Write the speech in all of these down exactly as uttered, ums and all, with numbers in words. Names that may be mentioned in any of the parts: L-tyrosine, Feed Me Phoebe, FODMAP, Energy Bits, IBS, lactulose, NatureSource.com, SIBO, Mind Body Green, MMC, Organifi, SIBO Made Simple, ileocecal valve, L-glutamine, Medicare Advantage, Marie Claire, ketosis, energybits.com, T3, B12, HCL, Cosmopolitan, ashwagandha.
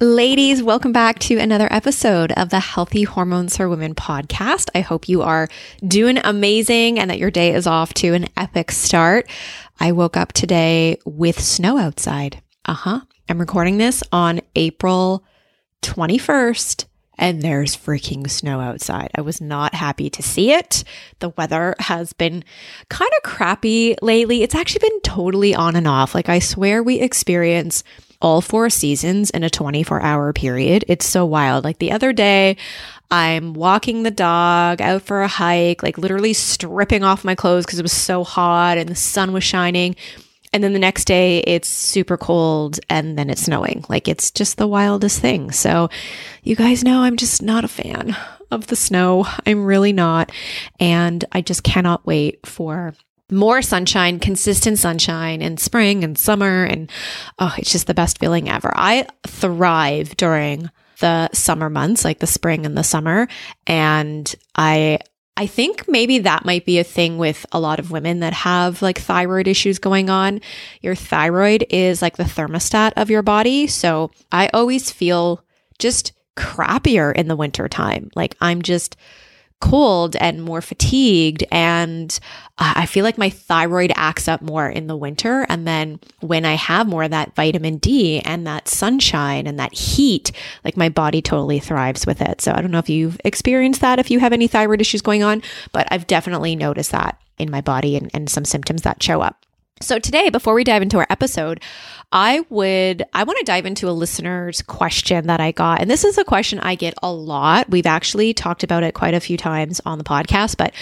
Ladies, welcome back to another episode of the Healthy Hormones for Women podcast. I hope you are doing amazing and that your day is off to an epic start. I woke up today with snow outside. Uh-huh. I'm recording this on April twenty-first and there's freaking snow outside. I was not happy to see it. The weather has been kind of crappy lately. It's actually been totally on and off. Like, I swear we experience all four seasons in a twenty-four hour period. It's so wild. Like, the other day, I'm walking the dog out for a hike, like literally stripping off my clothes because it was so hot and the sun was shining. And then the next day it's super cold and then it's snowing. Like, it's just the wildest thing. So you guys know I'm just not a fan of the snow. I'm really not. And I just cannot wait for more sunshine, consistent sunshine in spring and summer. And oh, it's just the best feeling ever. I thrive during the summer months, like the spring and the summer. And I I think maybe that might be a thing with a lot of women that have like thyroid issues going on. Your thyroid is like the thermostat of your body. So I always feel just crappier in the winter time. Like, I'm just cold and more fatigued, and I feel like my thyroid acts up more in the winter. And then when I have more of that vitamin D and that sunshine and that heat, like, my body totally thrives with it. So I don't know if you've experienced that, if you have any thyroid issues going on, but I've definitely noticed that in my body and, and some symptoms that show up. So today, before we dive into our episode, I would, I want to dive into a listener's question that I got. And this is a question I get a lot. We've actually talked about it quite a few times on the podcast, but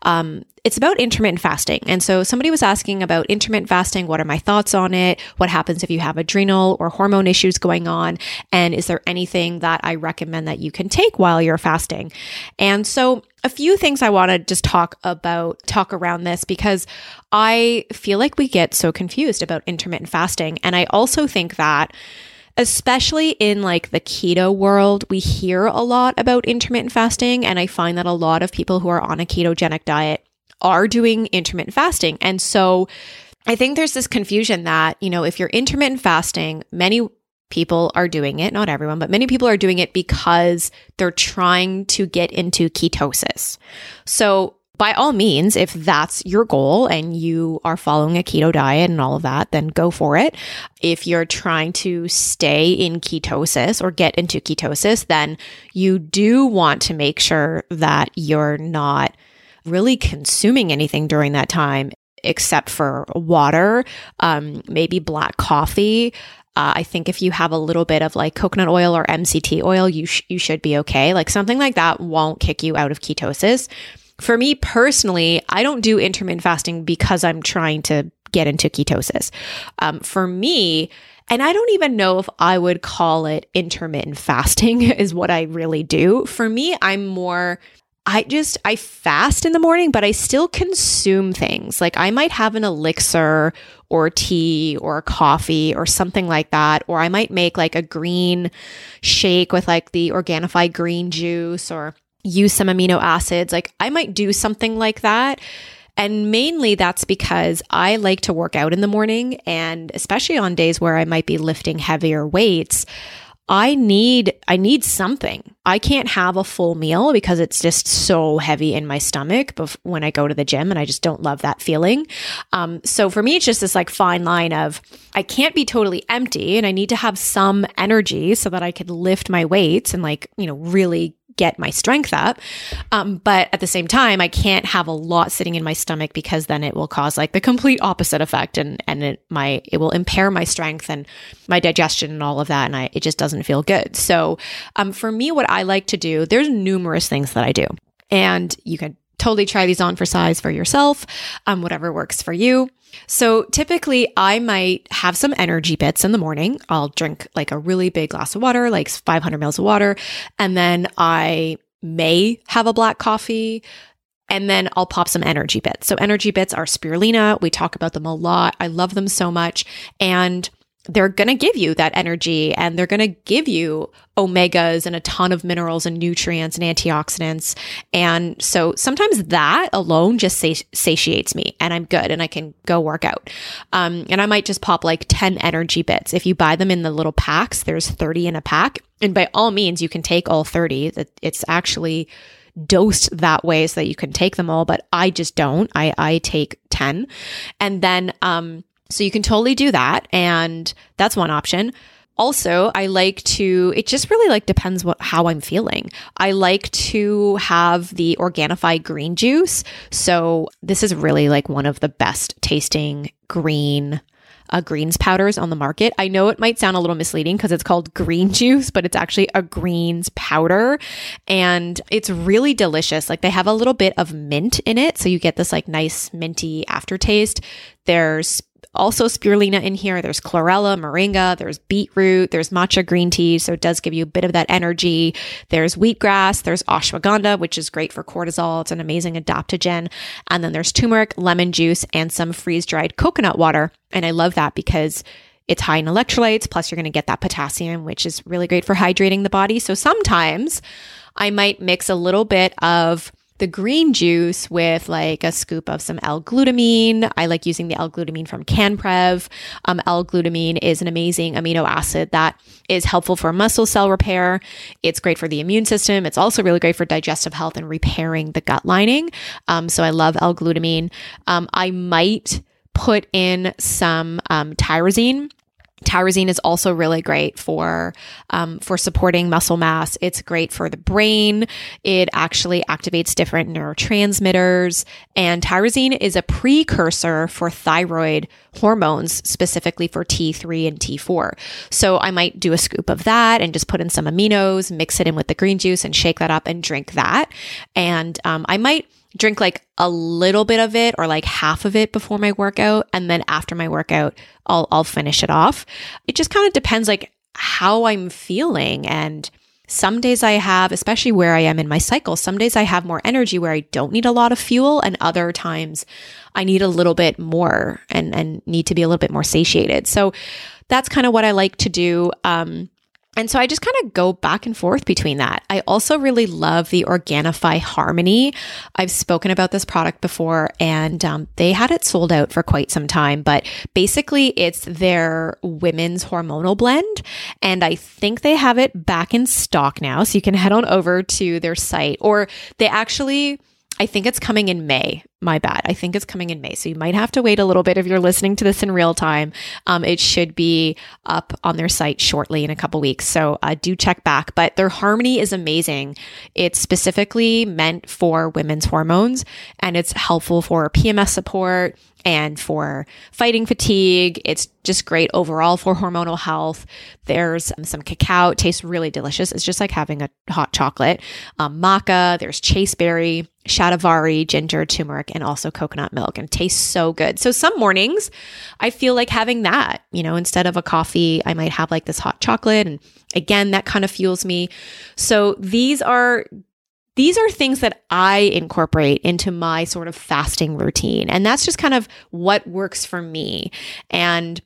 um, it's about intermittent fasting. And so somebody was asking about intermittent fasting. What are my thoughts on it? What happens if you have adrenal or hormone issues going on? And is there anything that I recommend that you can take while you're fasting? And so a few things I want to just talk about, talk around this, because I feel like we get so confused about intermittent fasting. And I also think that, especially in like the keto world, we hear a lot about intermittent fasting. And I find that a lot of people who are on a ketogenic diet are doing intermittent fasting. And so I think there's this confusion that, you know, if you're intermittent fasting, many people are doing it, not everyone, but many people are doing it because they're trying to get into ketosis. So by all means, if that's your goal and you are following a keto diet and all of that, then go for it. If you're trying to stay in ketosis or get into ketosis, then you do want to make sure that you're not really consuming anything during that time except for water, um, maybe black coffee. Uh, I think if you have a little bit of like coconut oil or M C T oil, you sh- you should be okay. Like, something like that won't kick you out of ketosis. For me personally, I don't do intermittent fasting because I'm trying to get into ketosis. Um, for me, and I don't even know if I would call it intermittent fasting is what I really do. For me, I'm more... I just, I fast in the morning, but I still consume things. Like, I might have an elixir or tea or coffee or something like that. Or I might make like a green shake with like the Organifi green juice, or use some amino acids. Like, I might do something like that. And mainly that's because I like to work out in the morning. And especially on days where I might be lifting heavier weights, I need I need something. I can't have a full meal because it's just so heavy in my stomach bef- when I go to the gym, and I just don't love that feeling. Um, so for me, it's just this like fine line of, I can't be totally empty and I need to have some energy so that I could lift my weights and, like, you know, really get my strength up. Um, but at the same time, I can't have a lot sitting in my stomach because then it will cause like the complete opposite effect, and and it, my it will impair my strength and my digestion and all of that, and I, it just doesn't feel good. So um, for me, what I like to do, there's numerous things that I do, and you can totally try these on for size for yourself, um, whatever works for you. So typically I might have some energy bits in the morning. I'll drink like a really big glass of water, like five hundred mils of water. And then I may have a black coffee, and then I'll pop some energy bits. So energy bits are spirulina. We talk about them a lot. I love them so much. And they're going to give you that energy, and they're going to give you omegas and a ton of minerals and nutrients and antioxidants. And so sometimes that alone just satiates me and I'm good and I can go work out. Um, and I might just pop like ten energy bits. If you buy them in the little packs, there's thirty in a pack. And by all means, you can take all thirty. It's actually dosed that way so that you can take them all, but I just don't. I, I take ten. And then, um, So you can totally do that. And that's one option. Also, I like to, it just really like depends what, how I'm feeling. I like to have the Organifi green juice. So this is really like one of the best tasting green Uh, greens powders on the market. I know it might sound a little misleading because it's called green juice, but it's actually a greens powder, and it's really delicious. Like they have a little bit of mint in it, so you get this like nice minty aftertaste. There's also spirulina in here. There's chlorella, moringa, there's beetroot, there's matcha green tea, so it does give you a bit of that energy. There's wheatgrass, there's ashwagandha, which is great for cortisol. It's an amazing adaptogen. And then there's turmeric, lemon juice, and some freeze-dried coconut water. And I love that because it's high in electrolytes, plus you're going to get that potassium, which is really great for hydrating the body. So sometimes I might mix a little bit of the green juice with like a scoop of some L-glutamine. I like using the L-glutamine from CanPrev. Um, L-glutamine is an amazing amino acid that is helpful for muscle cell repair. It's great for the immune system. It's also really great for digestive health and repairing the gut lining. Um, so I love L-glutamine. Um, I might put in some um, tyrosine. Tyrosine is also really great for um, for supporting muscle mass. It's great for the brain. It actually activates different neurotransmitters. And tyrosine is a precursor for thyroid hormones, specifically for T three and T four. So I might do a scoop of that and just put in some aminos, mix it in with the green juice and shake that up and drink that. And um, I might drink like a little bit of it or like half of it before my workout. And then after my workout, I'll, I'll finish it off. It just kind of depends like how I'm feeling. And some days I have, especially where I am in my cycle, some days I have more energy where I don't need a lot of fuel. And other times I need a little bit more and, and need to be a little bit more satiated. So that's kind of what I like to do. Um, And so I just kind of go back and forth between that. I also really love the Organifi Harmony. I've spoken about this product before, and um, they had it sold out for quite some time, but basically it's their women's hormonal blend. And I think they have it back in stock now. So you can head on over to their site, or they actually, I think it's coming in May. My bad. I think it's coming in May. So you might have to wait a little bit if you're listening to this in real time. Um, it should be up on their site shortly in a couple weeks. So uh, do check back. But their Harmony is amazing. It's specifically meant for women's hormones, and it's helpful for P M S support and for fighting fatigue. It's just great overall for hormonal health. There's um, some cacao. It tastes really delicious. It's just like having a hot chocolate. Um, maca, there's chasteberry, shatavari, ginger, turmeric, and also coconut milk, and tastes so good. So some mornings I feel like having that, you know, instead of a coffee, I might have like this hot chocolate. And again, that kind of fuels me. So these are, these are things that I incorporate into my sort of fasting routine. And that's just kind of what works for me. And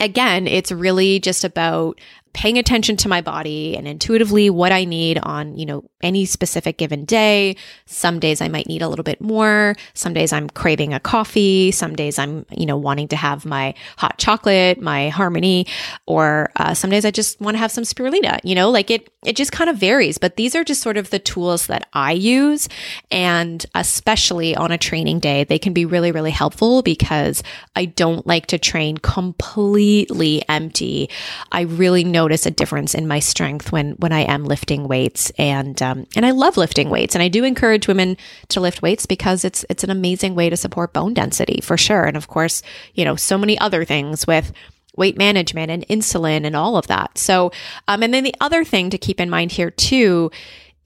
again, it's really just about paying attention to my body and intuitively what I need on, you know, any specific given day. Some days I might need a little bit more. Some days I'm craving a coffee. Some days I'm, you know, wanting to have my hot chocolate, my Harmony, or uh, some days I just want to have some spirulina, you know, like it, it just kind of varies. But these are just sort of the tools that I use. And especially on a training day, they can be really, really helpful because I don't like to train completely completely empty. I really notice a difference in my strength when when I am lifting weights, and um, and I love lifting weights, and I do encourage women to lift weights because it's it's an amazing way to support bone density for sure, and of course, you know, so many other things with weight management and insulin and all of that. So, um, and then the other thing to keep in mind here too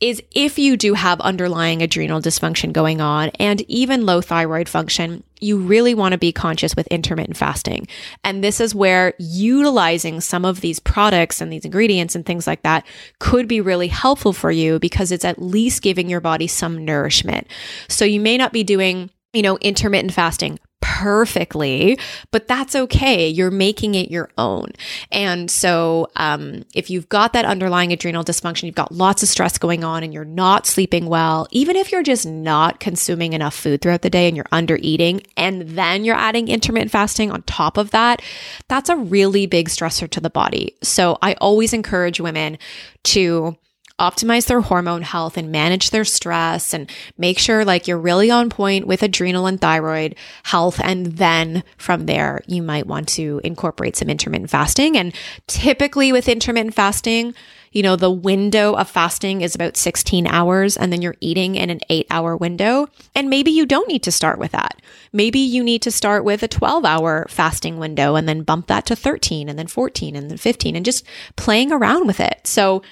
is if you do have underlying adrenal dysfunction going on and even low thyroid function, you really want to be conscious with intermittent fasting. And this is where utilizing some of these products and these ingredients and things like that could be really helpful for you because it's at least giving your body some nourishment. So you may not be doing, you know, intermittent fasting perfectly, but that's okay. You're making it your own. And so um, if you've got that underlying adrenal dysfunction, you've got lots of stress going on and you're not sleeping well, even if you're just not consuming enough food throughout the day and you're under eating, and then you're adding intermittent fasting on top of that, that's a really big stressor to the body. So I always encourage women to optimize their hormone health and manage their stress and make sure like you're really on point with adrenal and thyroid health. And then from there, you might want to incorporate some intermittent fasting. And typically with intermittent fasting, you know, the window of fasting is about sixteen hours, and then you're eating in an eight hour window. And maybe you don't need to start with that. Maybe you need to start with a twelve hour fasting window and then bump that to thirteen and then fourteen and then fifteen and just playing around with it. So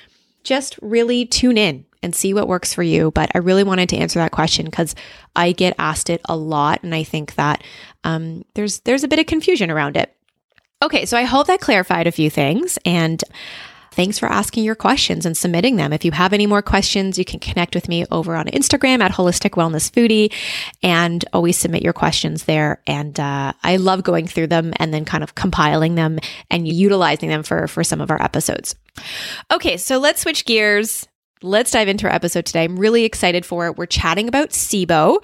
just really tune in and see what works for you. But I really wanted to answer that question because I get asked it a lot, and I think that um, there's there's a bit of confusion around it. Okay, so I hope that clarified a few things, and thanks for asking your questions and submitting them. If you have any more questions, you can connect with me over on Instagram at Holistic Wellness Foodie, and always submit your questions there. And uh, I love going through them and then kind of compiling them and utilizing them for, for some of our episodes. Okay, so let's switch gears. Let's dive into our episode today. I'm really excited for it. We're chatting about SIBO.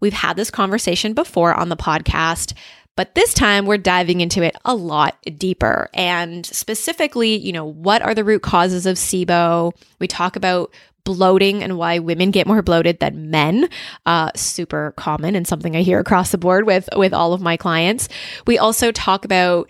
We've had this conversation before on the podcast, but this time we're diving into it a lot deeper, and specifically, you know, what are the root causes of SIBO? We talk about bloating and why women get more bloated than men, uh, super common and something I hear across the board with, with all of my clients. We also talk about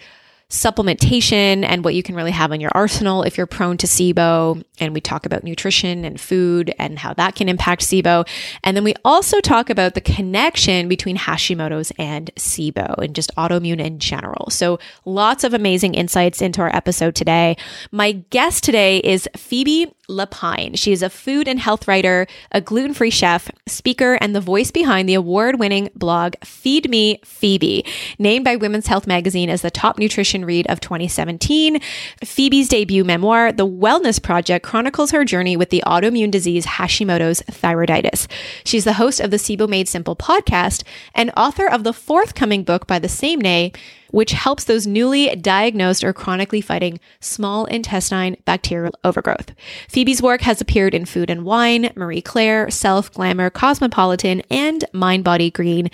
supplementation and what you can really have in your arsenal if you're prone to SIBO. And we talk about nutrition and food and how that can impact SIBO. And then we also talk about the connection between Hashimoto's and SIBO and just autoimmune in general. So lots of amazing insights into our episode today. My guest today is Phoebe Lapine. She is a food and health writer, a gluten-free chef, speaker, and the voice behind the award-winning blog Feed Me Phoebe. Named by Women's Health Magazine as the top nutrition read of twenty seventeen, Phoebe's debut memoir, The Wellness Project, chronicles her journey with the autoimmune disease Hashimoto's thyroiditis. She's the host of the SIBO Made Simple podcast and author of the forthcoming book by the same name, which helps those newly diagnosed or chronically fighting small intestine bacterial overgrowth. Phoebe's work has appeared in Food and Wine, Marie Claire, Self, Glamour, Cosmopolitan, and Mind Body Green,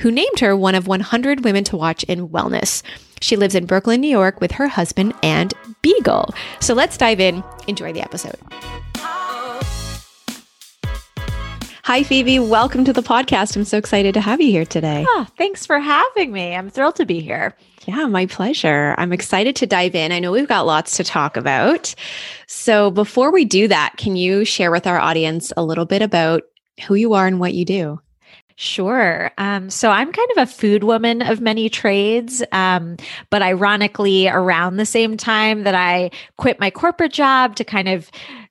who named her one of one hundred women to watch in wellness. She lives in Brooklyn, New York with her husband and Beagle. So let's dive in. Enjoy the episode. Hi, Phoebe. Welcome to the podcast. I'm so excited to have you here today. Oh, thanks for having me. I'm thrilled to be here. Yeah, my pleasure. I'm excited to dive in. I know we've got lots to talk about. So before we do that, can you share with our audience a little bit about who you are and what you do? Sure. Um, so I'm kind of a food woman of many trades, um, but ironically, around the same time that I quit my corporate job to kind of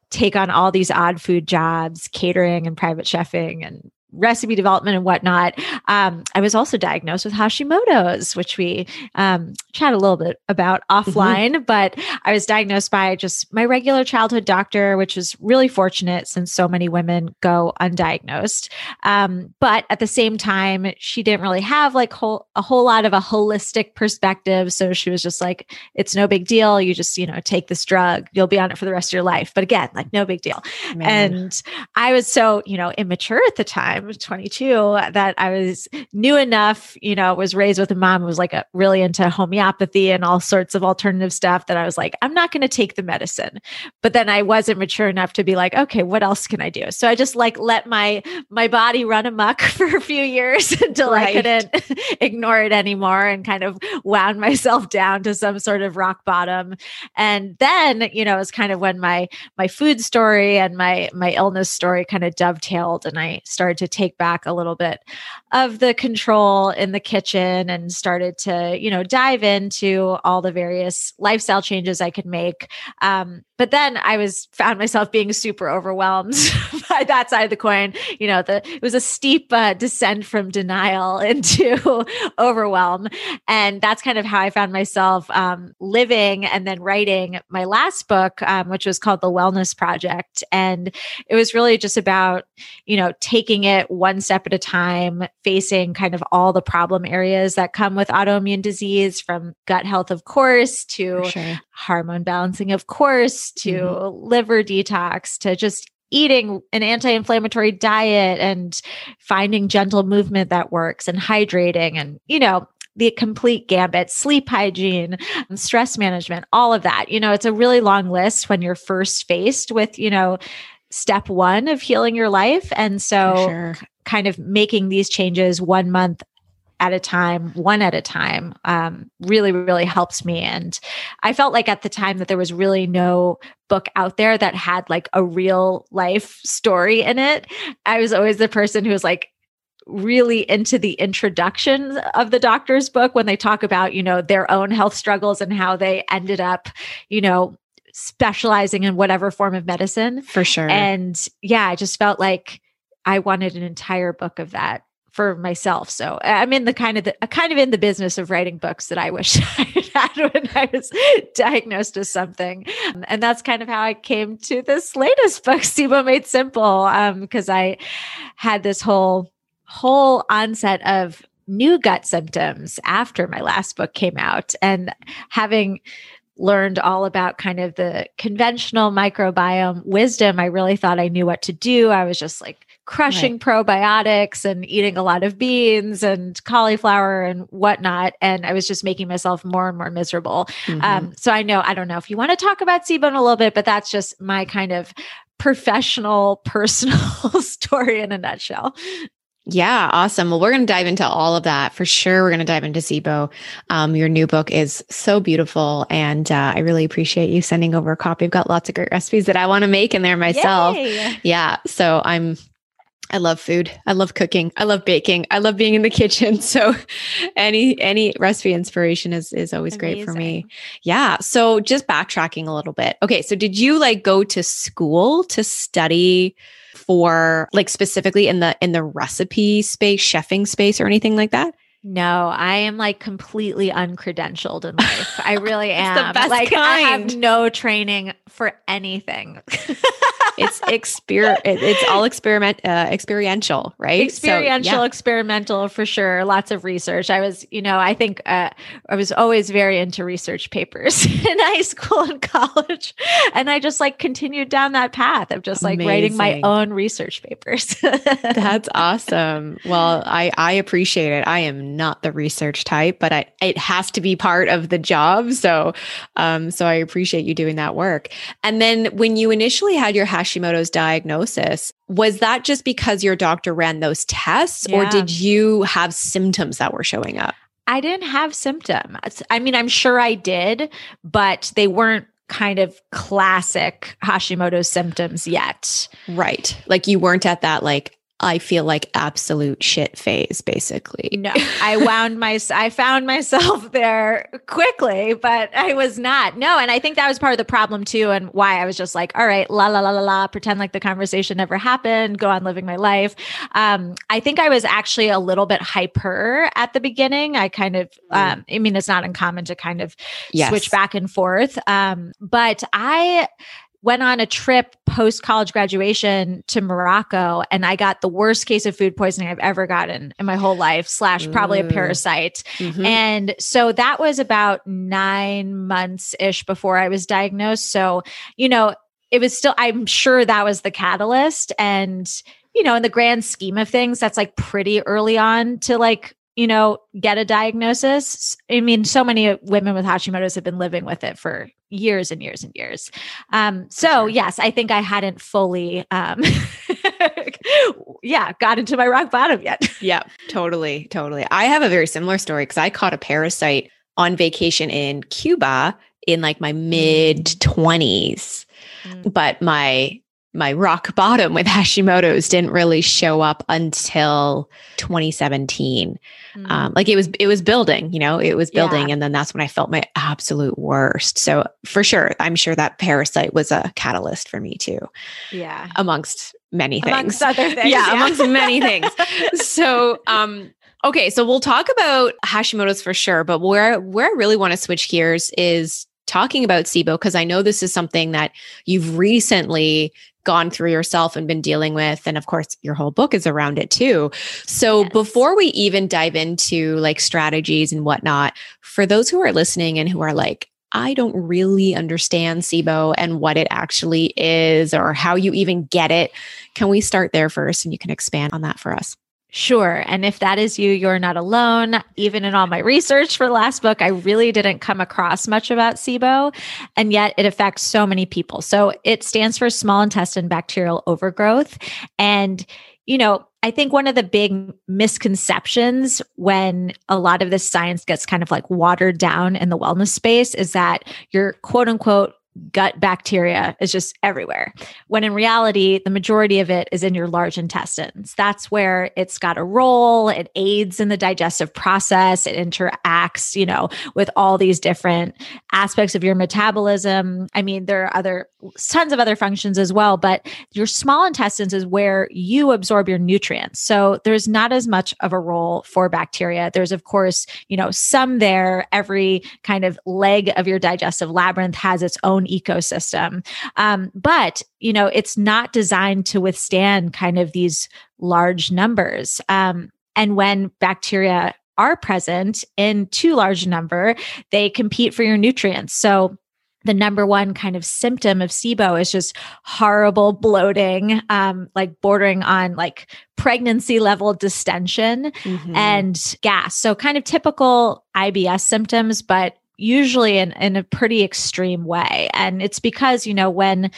take on all these odd food jobs, catering and private chefing and recipe development and whatnot, um, I was also diagnosed with Hashimoto's, which we um, chat a little bit about offline, mm-hmm. but I was diagnosed by just my regular childhood doctor, which was really fortunate since so many women go undiagnosed. Um, but at the same time, she didn't really have like whole, a whole lot of a holistic perspective. So she was just like, it's no big deal. You just, you know, take this drug, you'll be on it for the rest of your life. But again, like no big deal. Man. And I was so, you know, immature at the time. I was twenty-two, that I was new enough, you know, was raised with a mom who was like a, really into homeopathy and all sorts of alternative stuff that I was like, I'm not going to take the medicine. But then I wasn't mature enough to be like, okay, what else can I do? So I just like let my, my body run amok for a few years until right. I couldn't ignore it anymore and kind of wound myself down to some sort of rock bottom. And then, you know, it was kind of when my, my food story and my, my illness story kind of dovetailed, and I started to take back a little bit of the control in the kitchen and started to, you know, dive into all the various lifestyle changes I could make. Um, but then I was found myself being super overwhelmed by that side of the coin. You know, the, it was a steep uh, descent from denial into overwhelm. And that's kind of how I found myself um, living and then writing my last book, um, which was called The Wellness Project. And it was really just about, you know, taking it one step at a time, facing kind of all the problem areas that come with autoimmune disease, from gut health, of course, to sure. hormone balancing, of course, to mm-hmm. liver detox, to just eating an anti-inflammatory diet and finding gentle movement that works and hydrating and, you know, the complete gambit, sleep hygiene, stress management, all of that. You know, it's a really long list when you're first faced with, you know, step one of healing your life. And so sure. kind of making these changes one month at a time, one at a time, um, really, really helps me. And I felt like at the time that there was really no book out there that had like a real life story in it. I was always the person who was like, really into the introduction of the doctor's book when they talk about, you know, their own health struggles and how they ended up, you know, specializing in whatever form of medicine. For sure. And yeah, I just felt like I wanted an entire book of that for myself. So I'm in the kind of the, kind of in the business of writing books that I wish I had when I was diagnosed with something. And that's kind of how I came to this latest book, SIBO Made Simple, um, because I had this whole whole onset of new gut symptoms after my last book came out. And having learned all about kind of the conventional microbiome wisdom, I really thought I knew what to do. I was just like crushing right. probiotics and eating a lot of beans and cauliflower and whatnot. And I was just making myself more and more miserable. Mm-hmm. Um, so I know, I don't know if you want to talk about SIBO in a little bit, but that's just my kind of professional, personal story in a nutshell. Yeah. Awesome. Well, we're going to dive into all of that for sure. We're going to dive into SIBO. Um, your new book is so beautiful. And uh, I really appreciate you sending over a copy. I've got lots of great recipes that I want to make in there myself. Yay. Yeah. So I'm, I love food. I love cooking. I love baking. I love being in the kitchen. So any, any recipe inspiration is, is always Amazing. Great for me. Yeah. So just backtracking a little bit. Okay. So did you like go to school to study for like specifically in the, in the recipe space, chefing space or anything like that? No, I am like completely uncredentialed in life. I really am. It's the best like kind. I have no training for anything. It's exper. It's all experiment, uh, experiential, right? Experiential, so, yeah. experimental for sure. Lots of research. I was, you know, I think uh, I was always very into research papers in high school and college, and I just like continued down that path of just like Amazing. Writing my own research papers. That's awesome. Well, I I appreciate it. I am not the research type, but I it has to be part of the job. So, um, so I appreciate you doing that work. And then when you initially had your hash Hashimoto's diagnosis, was that just because your doctor ran those tests yeah. or did you have symptoms that were showing up? I didn't have symptoms. I mean, I'm sure I did, but they weren't kind of classic Hashimoto's symptoms yet. Right. Like you weren't at that like, I feel like absolute shit phase, basically. No, I wound my, I found myself there quickly, but I was not. No, and I think that was part of the problem too, and why I was just like, all right, la la la la la, pretend like the conversation never happened, go on living my life. Um, I think I was actually a little bit hyper at the beginning. I kind of, um, I mean, it's not uncommon to kind of yes. switch back and forth, um, but I. went on a trip post-college graduation to Morocco, and I got the worst case of food poisoning I've ever gotten in my whole life, slash probably a parasite. Mm-hmm. And so that was about nine months-ish before I was diagnosed. So, you know, it was still, I'm sure that was the catalyst. And, you know, in the grand scheme of things, that's like pretty early on to like, you know, get a diagnosis. I mean, so many women with Hashimoto's have been living with it for years and years and years. Um, so yes, I think I hadn't fully, um, yeah, got into my rock bottom yet. Yeah, totally. Totally. I have a very similar story because I caught a parasite on vacation in Cuba in like my mid twenties, mm. but my my rock bottom with Hashimoto's didn't really show up until twenty seventeen. Mm. Um, like it was, it was building, you know, it was building. Yeah. And then that's when I felt my absolute worst. So for sure, I'm sure that parasite was a catalyst for me too. Yeah. Amongst many things. Amongst other things. Yeah. yeah. Amongst many things. So, um, okay. So we'll talk about Hashimoto's for sure, but where, where I really want to switch gears is talking about SIBO, because I know this is something that you've recently gone through yourself and been dealing with. And of course, your whole book is around it too. So yes. Before we even dive into like strategies and whatnot, for those who are listening and who are like, I don't really understand SIBO and what it actually is or how you even get it, can we start there first and you can expand on that for us? Sure. And if that is you, you're not alone. Even in all my research for the last book, I really didn't come across much about SIBO, and yet it affects so many people. So it stands for small intestine bacterial overgrowth. And, you know, I think one of the big misconceptions when a lot of this science gets kind of like watered down in the wellness space is that you're quote unquote gut bacteria is just everywhere, when in reality, the majority of it is in your large intestines. That's where it's got a role. It aids in the digestive process. It interacts, you know, with all these different aspects of your metabolism. I mean, there are other tons of other functions as well, but your small intestines is where you absorb your nutrients. So there's not as much of a role for bacteria. There's, of course, you know, some there. Every kind of leg of your digestive labyrinth has its own ecosystem. Um, but, you know, it's not designed to withstand kind of these large numbers. Um, and when bacteria are present in too large a number, they compete for your nutrients. So the number one kind of symptom of SIBO is just horrible bloating, um, like bordering on like pregnancy level distension mm-hmm. and gas. So kind of typical I B S symptoms, but usually in, in a pretty extreme way. And it's because, you know, when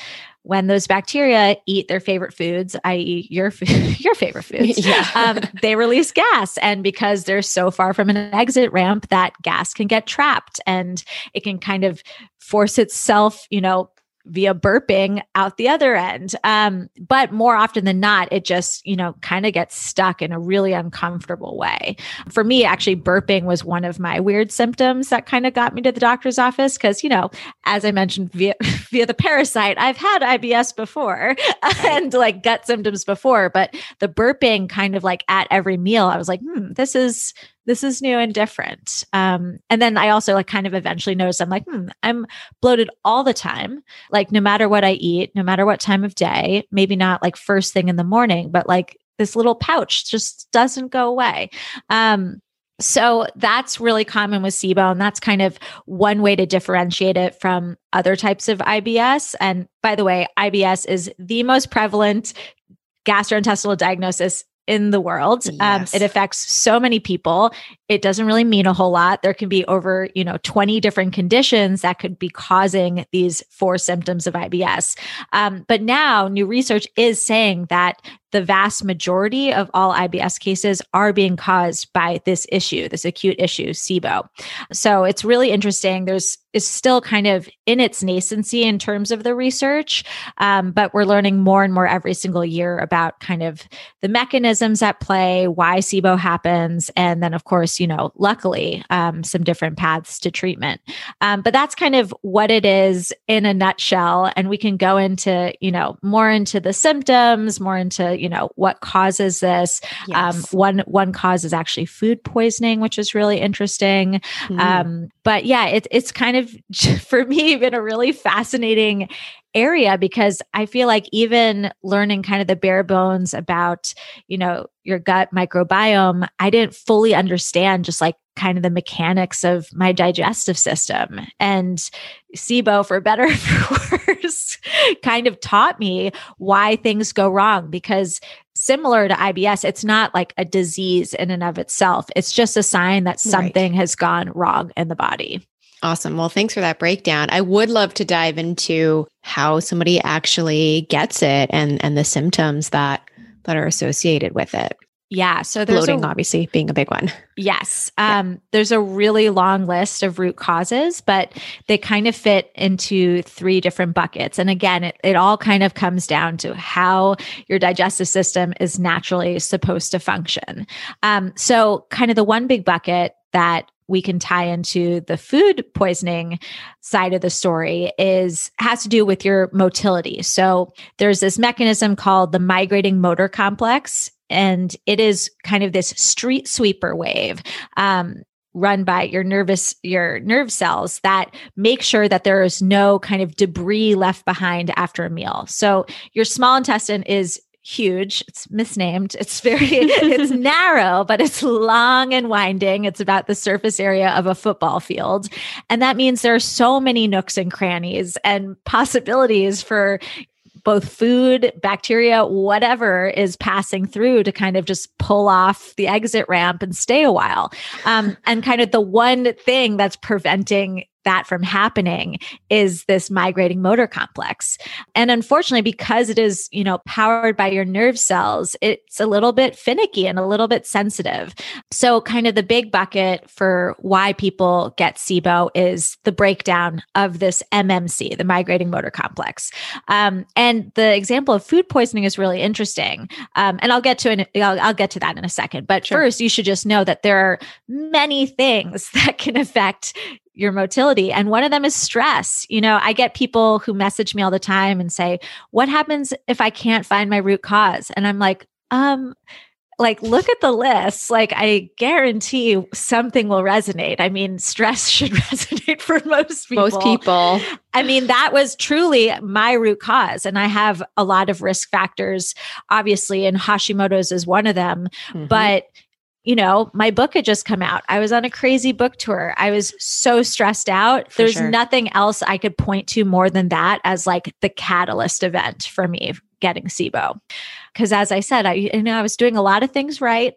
when those bacteria eat their favorite foods, that is your food, your favorite foods, yeah. um, they release gas. And because they're so far from an exit ramp, that gas can get trapped and it can kind of force itself, you know, via burping out the other end. Um, but more often than not, it just, you know, kind of gets stuck in a really uncomfortable way. For me, actually, burping was one of my weird symptoms that kind of got me to the doctor's office. Cause, you know, as I mentioned via, via the parasite, I've had I B S before right. and like gut symptoms before, but the burping kind of like at every meal, I was like, hmm, this is, This is new and different. Um, and then I also like kind of eventually noticed I'm like, hmm, I'm bloated all the time. Like no matter what I eat, no matter what time of day, maybe not like first thing in the morning, but like this little pouch just doesn't go away. Um, so that's really common with SIBO. And that's kind of one way to differentiate it from other types of I B S. And by the way, I B S is the most prevalent gastrointestinal diagnosis in the world. Yes. Um, it affects so many people. It doesn't really mean a whole lot. There can be over, you know, twenty different conditions that could be causing these four symptoms of I B S. Um, but now new research is saying that the vast majority of all I B S cases are being caused by this issue, this acute issue, SIBO. So it's really interesting. There's it's still kind of in its nascency in terms of the research, um, but we're learning more and more every single year about kind of the mechanisms at play, why SIBO happens, and then of course, you know, luckily, um, some different paths to treatment. Um, but that's kind of what it is in a nutshell, and we can go into, you know, more into the symptoms, more into you know, what causes this. Yes. Um, one, one cause is actually food poisoning, which is really interesting. Mm. Um, but yeah, it, it's kind of, for me, been a really fascinating area because I feel like even learning kind of the bare bones about, you know, your gut microbiome, I didn't fully understand just like kind of the mechanics of my digestive system. And SIBO, for better or for worse, kind of taught me why things go wrong because similar to I B S, it's not like a disease in and of itself. It's just a sign that something right. has gone wrong in the body. Awesome. Well, thanks for that breakdown. I would love to dive into how somebody actually gets it and, and the symptoms that, that are associated with it. Yeah. So there's bloating, a, obviously being a big one. Yes. Um, yeah. There's a really long list of root causes, but they kind of fit into three different buckets. And again, it, it all kind of comes down to how your digestive system is naturally supposed to function. Um, so kind of the one big bucket that we can tie into the food poisoning side of the story is has to do with your motility. So there's this mechanism called the migrating motor complex, and it is kind of this street sweeper wave um, run by your nervous, your nerve cells that make sure that there is no kind of debris left behind after a meal. So your small intestine is huge. It's misnamed. It's very, it's narrow, but it's long and winding. It's about the surface area of a football field. And that means there are so many nooks and crannies and possibilities for both food, bacteria, whatever is passing through to kind of just pull off the exit ramp and stay a while. Um, and kind of the one thing that's preventing that from happening is this migrating motor complex. And unfortunately, because it is, you know, powered by your nerve cells, it's a little bit finicky and a little bit sensitive. So kind of the big bucket for why people get SIBO is the breakdown of this M M C, the migrating motor complex. Um, and the example of food poisoning is really interesting. Um, and I'll get to an, I'll, I'll get to that in a second. But sure. First, you should just know that there are many things that can affect your motility. And one of them is stress. You know, I get people who message me all the time and say, what happens if I can't find my root cause? And I'm like, um, like, look at the list. Like, I guarantee something will resonate. I mean, stress should resonate for most people. Most people. I mean, that was truly my root cause. And I have a lot of risk factors, obviously, and Hashimoto's is one of them. Mm-hmm. But you know, my book had just come out. I was on a crazy book tour. I was so stressed out. There's sure. nothing else I could point to more than that as like the catalyst event for me getting SIBO. Because as I said, I, you know, I was doing a lot of things right.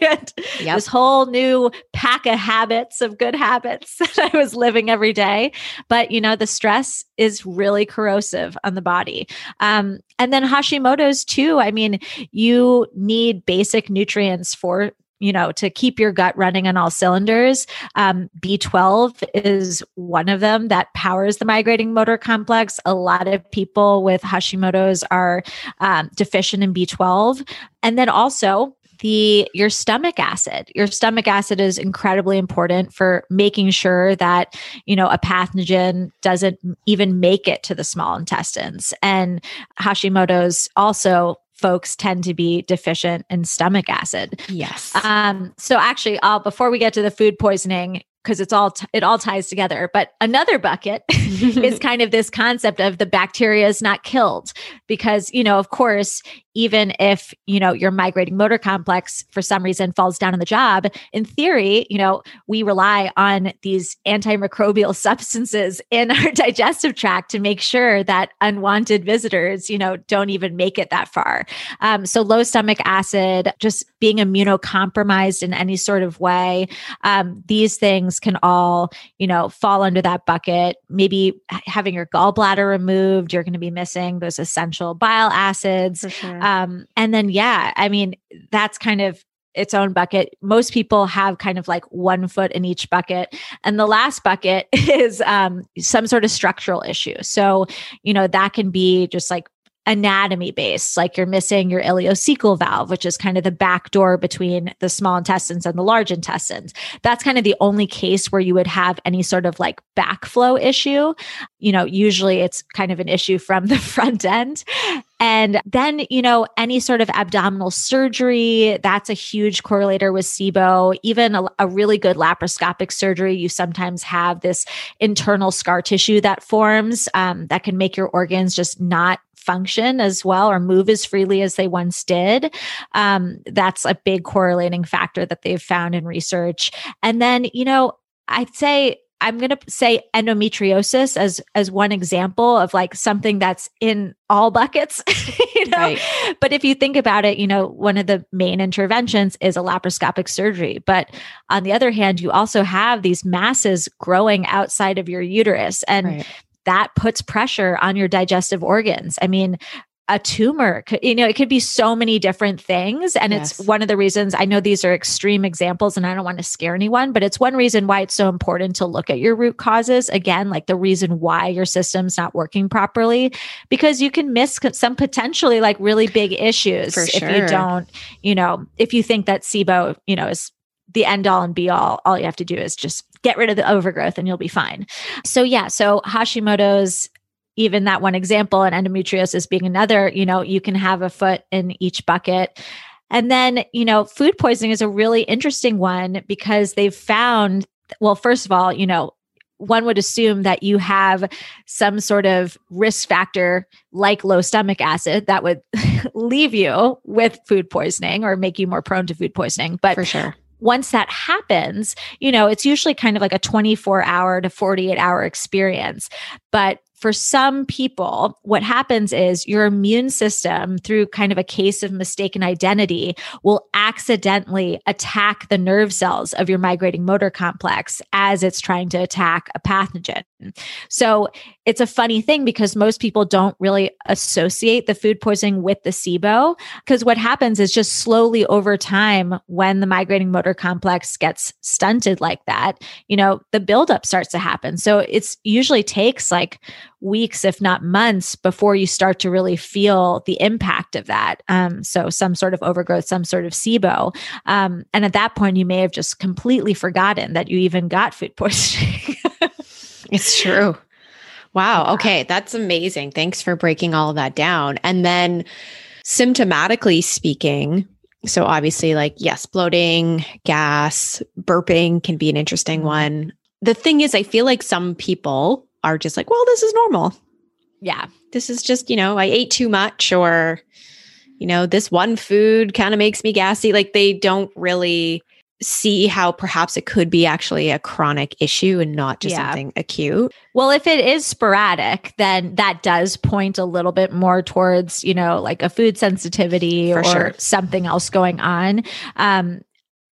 Yep. This whole new pack of habits, of good habits that I was living every day. But, you know, the stress is really corrosive on the body. Um, and then Hashimoto's too. I mean, you need basic nutrients for, you know, to keep your gut running on all cylinders. Um, B twelve is one of them that powers the migrating motor complex. A lot of people with Hashimoto's are um, deficient in B twelve. And then also the your stomach acid. Your stomach acid is incredibly important for making sure that, you know, a pathogen doesn't even make it to the small intestines. And Hashimoto's also folks tend to be deficient in stomach acid. Yes. Um, so actually, I'll, before we get to the food poisoning, because it's all, t- it all ties together. But another bucket is kind of this concept of the bacteria is not killed because, you know, of course, even if, you know, your migrating motor complex for some reason falls down on the job, in theory, you know, we rely on these antimicrobial substances in our digestive tract to make sure that unwanted visitors, you know, don't even make it that far. Um, so low stomach acid, just being immunocompromised in any sort of way, um, these things can all, you know, fall under that bucket. Maybe having your gallbladder removed, you're going to be missing those essential bile acids. For sure. Um, and then, yeah, I mean, that's kind of its own bucket. Most people have kind of like one foot in each bucket. And the last bucket is um, some sort of structural issue. So, you know, that can be just like anatomy based, like you're missing your ileocecal valve, which is kind of the back door between the small intestines and the large intestines. That's kind of the only case where you would have any sort of like backflow issue. You know, usually it's kind of an issue from the front end. And then, you know, any sort of abdominal surgery, that's a huge correlator with SIBO. Even a, a really good laparoscopic surgery, you sometimes have this internal scar tissue that forms um, that can make your organs just not function as well or move as freely as they once did. Um, that's a big correlating factor that they've found in research. And then, you know, I'd say I'm going to say endometriosis as, as one example of like something that's in all buckets, you know, right. But if you think about it, you know, one of the main interventions is a laparoscopic surgery. But on the other hand, you also have these masses growing outside of your uterus and right. that puts pressure on your digestive organs. I mean, a tumor. You know, it could be so many different things. And yes. it's one of the reasons, I know these are extreme examples and I don't want to scare anyone, but it's one reason why it's so important to look at your root causes. Again, like the reason why your system's not working properly, because you can miss some potentially like really big issues For sure. if you don't, you know, if you think that SIBO, you know, is the end all and be all, all you have to do is just get rid of the overgrowth and you'll be fine. So yeah, so Hashimoto's, even that one example, and endometriosis being another, you know, you can have a foot in each bucket. And then, you know, food poisoning is a really interesting one because they've found, well, first of all, you know, one would assume that you have some sort of risk factor like low stomach acid that would leave you with food poisoning or make you more prone to food poisoning. But for sure. Once that happens, you know, it's usually kind of like a twenty-four hour to forty-eight hour experience. But for some people, what happens is your immune system, through kind of a case of mistaken identity, will accidentally attack the nerve cells of your migrating motor complex as it's trying to attack a pathogen. So it's a funny thing because most people don't really associate the food poisoning with the SIBO, because what happens is just slowly over time, when the migrating motor complex gets stunted like that, you know, the buildup starts to happen. So it's usually takes like weeks, if not months, before you start to really feel the impact of that. Um, so some sort of overgrowth, some sort of SIBO. Um, and at that point, you may have just completely forgotten that you even got food poisoning. It's true. Wow. Okay. That's amazing. Thanks for breaking all of that down. And then symptomatically speaking, so obviously like, yes, bloating, gas, burping can be an interesting one. The thing is, I feel like some people are just like, well, this is normal. Yeah. This is just, you know, I ate too much, or, you know, this one food kind of makes me gassy. Like they don't really see how perhaps it could be actually a chronic issue and not just yeah. something acute. Well, if it is sporadic, then that does point a little bit more towards, you know, like a food sensitivity For or sure. something else going on. Um,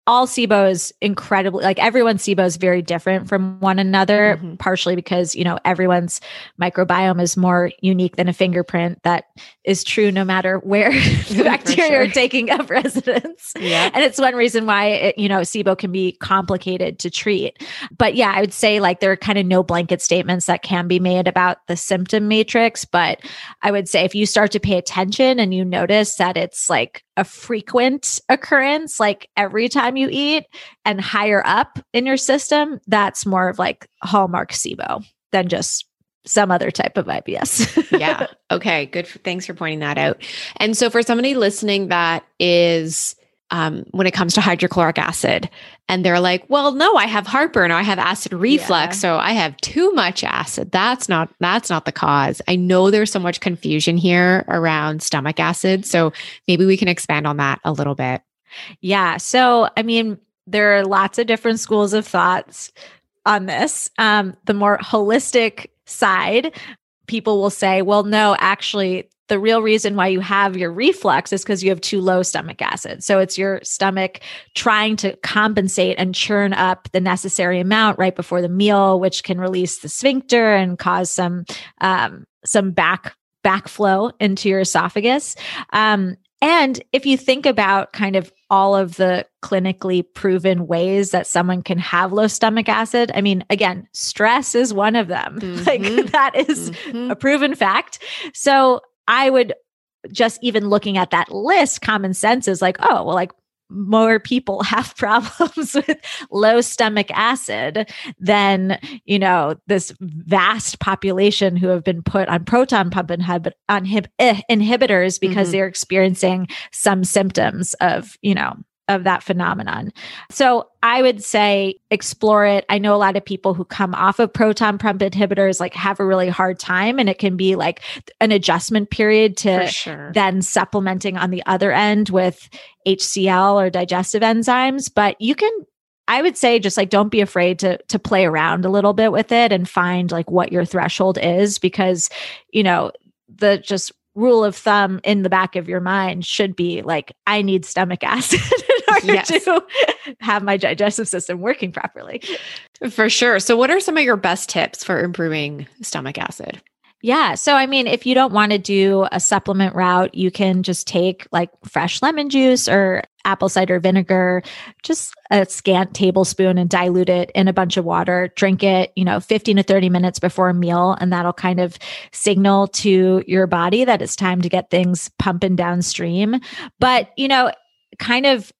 All SIBO is incredibly, like everyone's SIBO is very different from one another, mm-hmm. partially because, you know, everyone's microbiome is more unique than a fingerprint. That is true no matter where the bacteria sure. are taking up residence. Yeah. And it's one reason why, it, you know, SIBO can be complicated to treat. But yeah, I would say like there are kind of no blanket statements that can be made about the symptom matrix. But I would say if you start to pay attention and you notice that it's like a frequent occurrence, like every time you eat and higher up in your system, that's more of like hallmark SIBO than just some other type of I B S. Yeah. Okay. Good. Thanks for pointing that out. And so for somebody listening that is, um, when it comes to hydrochloric acid and they're like, well, no, I have heartburn or I have acid reflux. Yeah. So I have too much acid. That's not, that's not the cause. I know there's so much confusion here around stomach acid. So maybe we can expand on that a little bit. Yeah. So, I mean, there are lots of different schools of thoughts on this. Um, the more holistic side, people will say, well, no, actually, the real reason why you have your reflux is because you have too low stomach acid. So it's your stomach trying to compensate and churn up the necessary amount right before the meal, which can release the sphincter and cause some um, some back backflow into your esophagus. Um, And if you think about kind of all of the clinically proven ways that someone can have low stomach acid, I mean, again, stress is one of them. Mm-hmm. Like that is mm-hmm. a proven fact. So I would just, even looking at that list, common sense is like, oh, well, like more people have problems with low stomach acid than, you know, this vast population who have been put on proton pump inhib- on hip- eh, inhibitors because mm-hmm. they're experiencing some symptoms of, you know, of that phenomenon. So I would say explore it. I know a lot of people who come off of proton pump inhibitors like have a really hard time, and it can be like an adjustment period to sure. then supplementing on the other end with H C L or digestive enzymes. But you can, I would say, just like, don't be afraid to to play around a little bit with it and find like what your threshold is, because, you know, the just rule of thumb in the back of your mind should be like, I need stomach acid in order yes. to have my digestive system working properly. For sure. So what are some of your best tips for improving stomach acid? Yeah. So, I mean, if you don't want to do a supplement route, you can just take like fresh lemon juice or apple cider vinegar, just a scant tablespoon, and dilute it in a bunch of water, drink it, you know, fifteen to thirty minutes before a meal. And that'll kind of signal to your body that it's time to get things pumping downstream. But, you know, kind of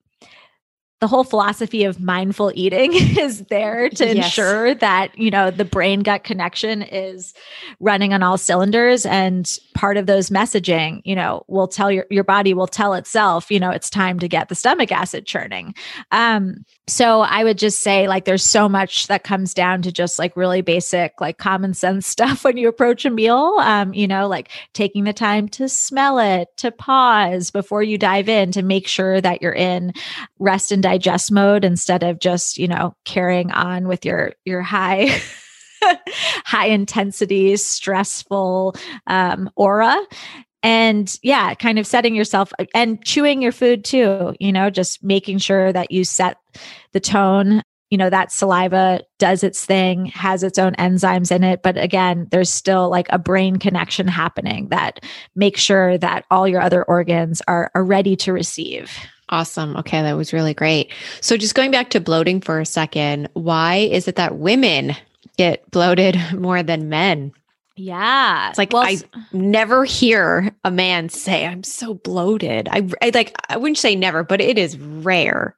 the whole philosophy of mindful eating is there to yes. ensure that, you know, the brain gut connection is running on all cylinders. And part of those messaging, you know, will tell your, your body will tell itself, you know, it's time to get the stomach acid churning. Um, so I would just say, like, there's so much that comes down to just like really basic, like common sense stuff when you approach a meal, um, you know, like taking the time to smell it, to pause before you dive in, to make sure that you're in rest and digest mode instead of just, you know, carrying on with your, your high, high intensity, stressful, um, aura. And yeah, kind of setting yourself and chewing your food too, you know, just making sure that you set the tone, you know, that saliva does its thing, has its own enzymes in it. But again, there's still like a brain connection happening that makes sure that all your other organs are, are ready to receive. Awesome. Okay. That was really great. So just going back to bloating for a second, why is it that women get bloated more than men? Yeah. It's like, well, I never hear a man say, I'm so bloated. I, I like, I wouldn't say never, but it is rare.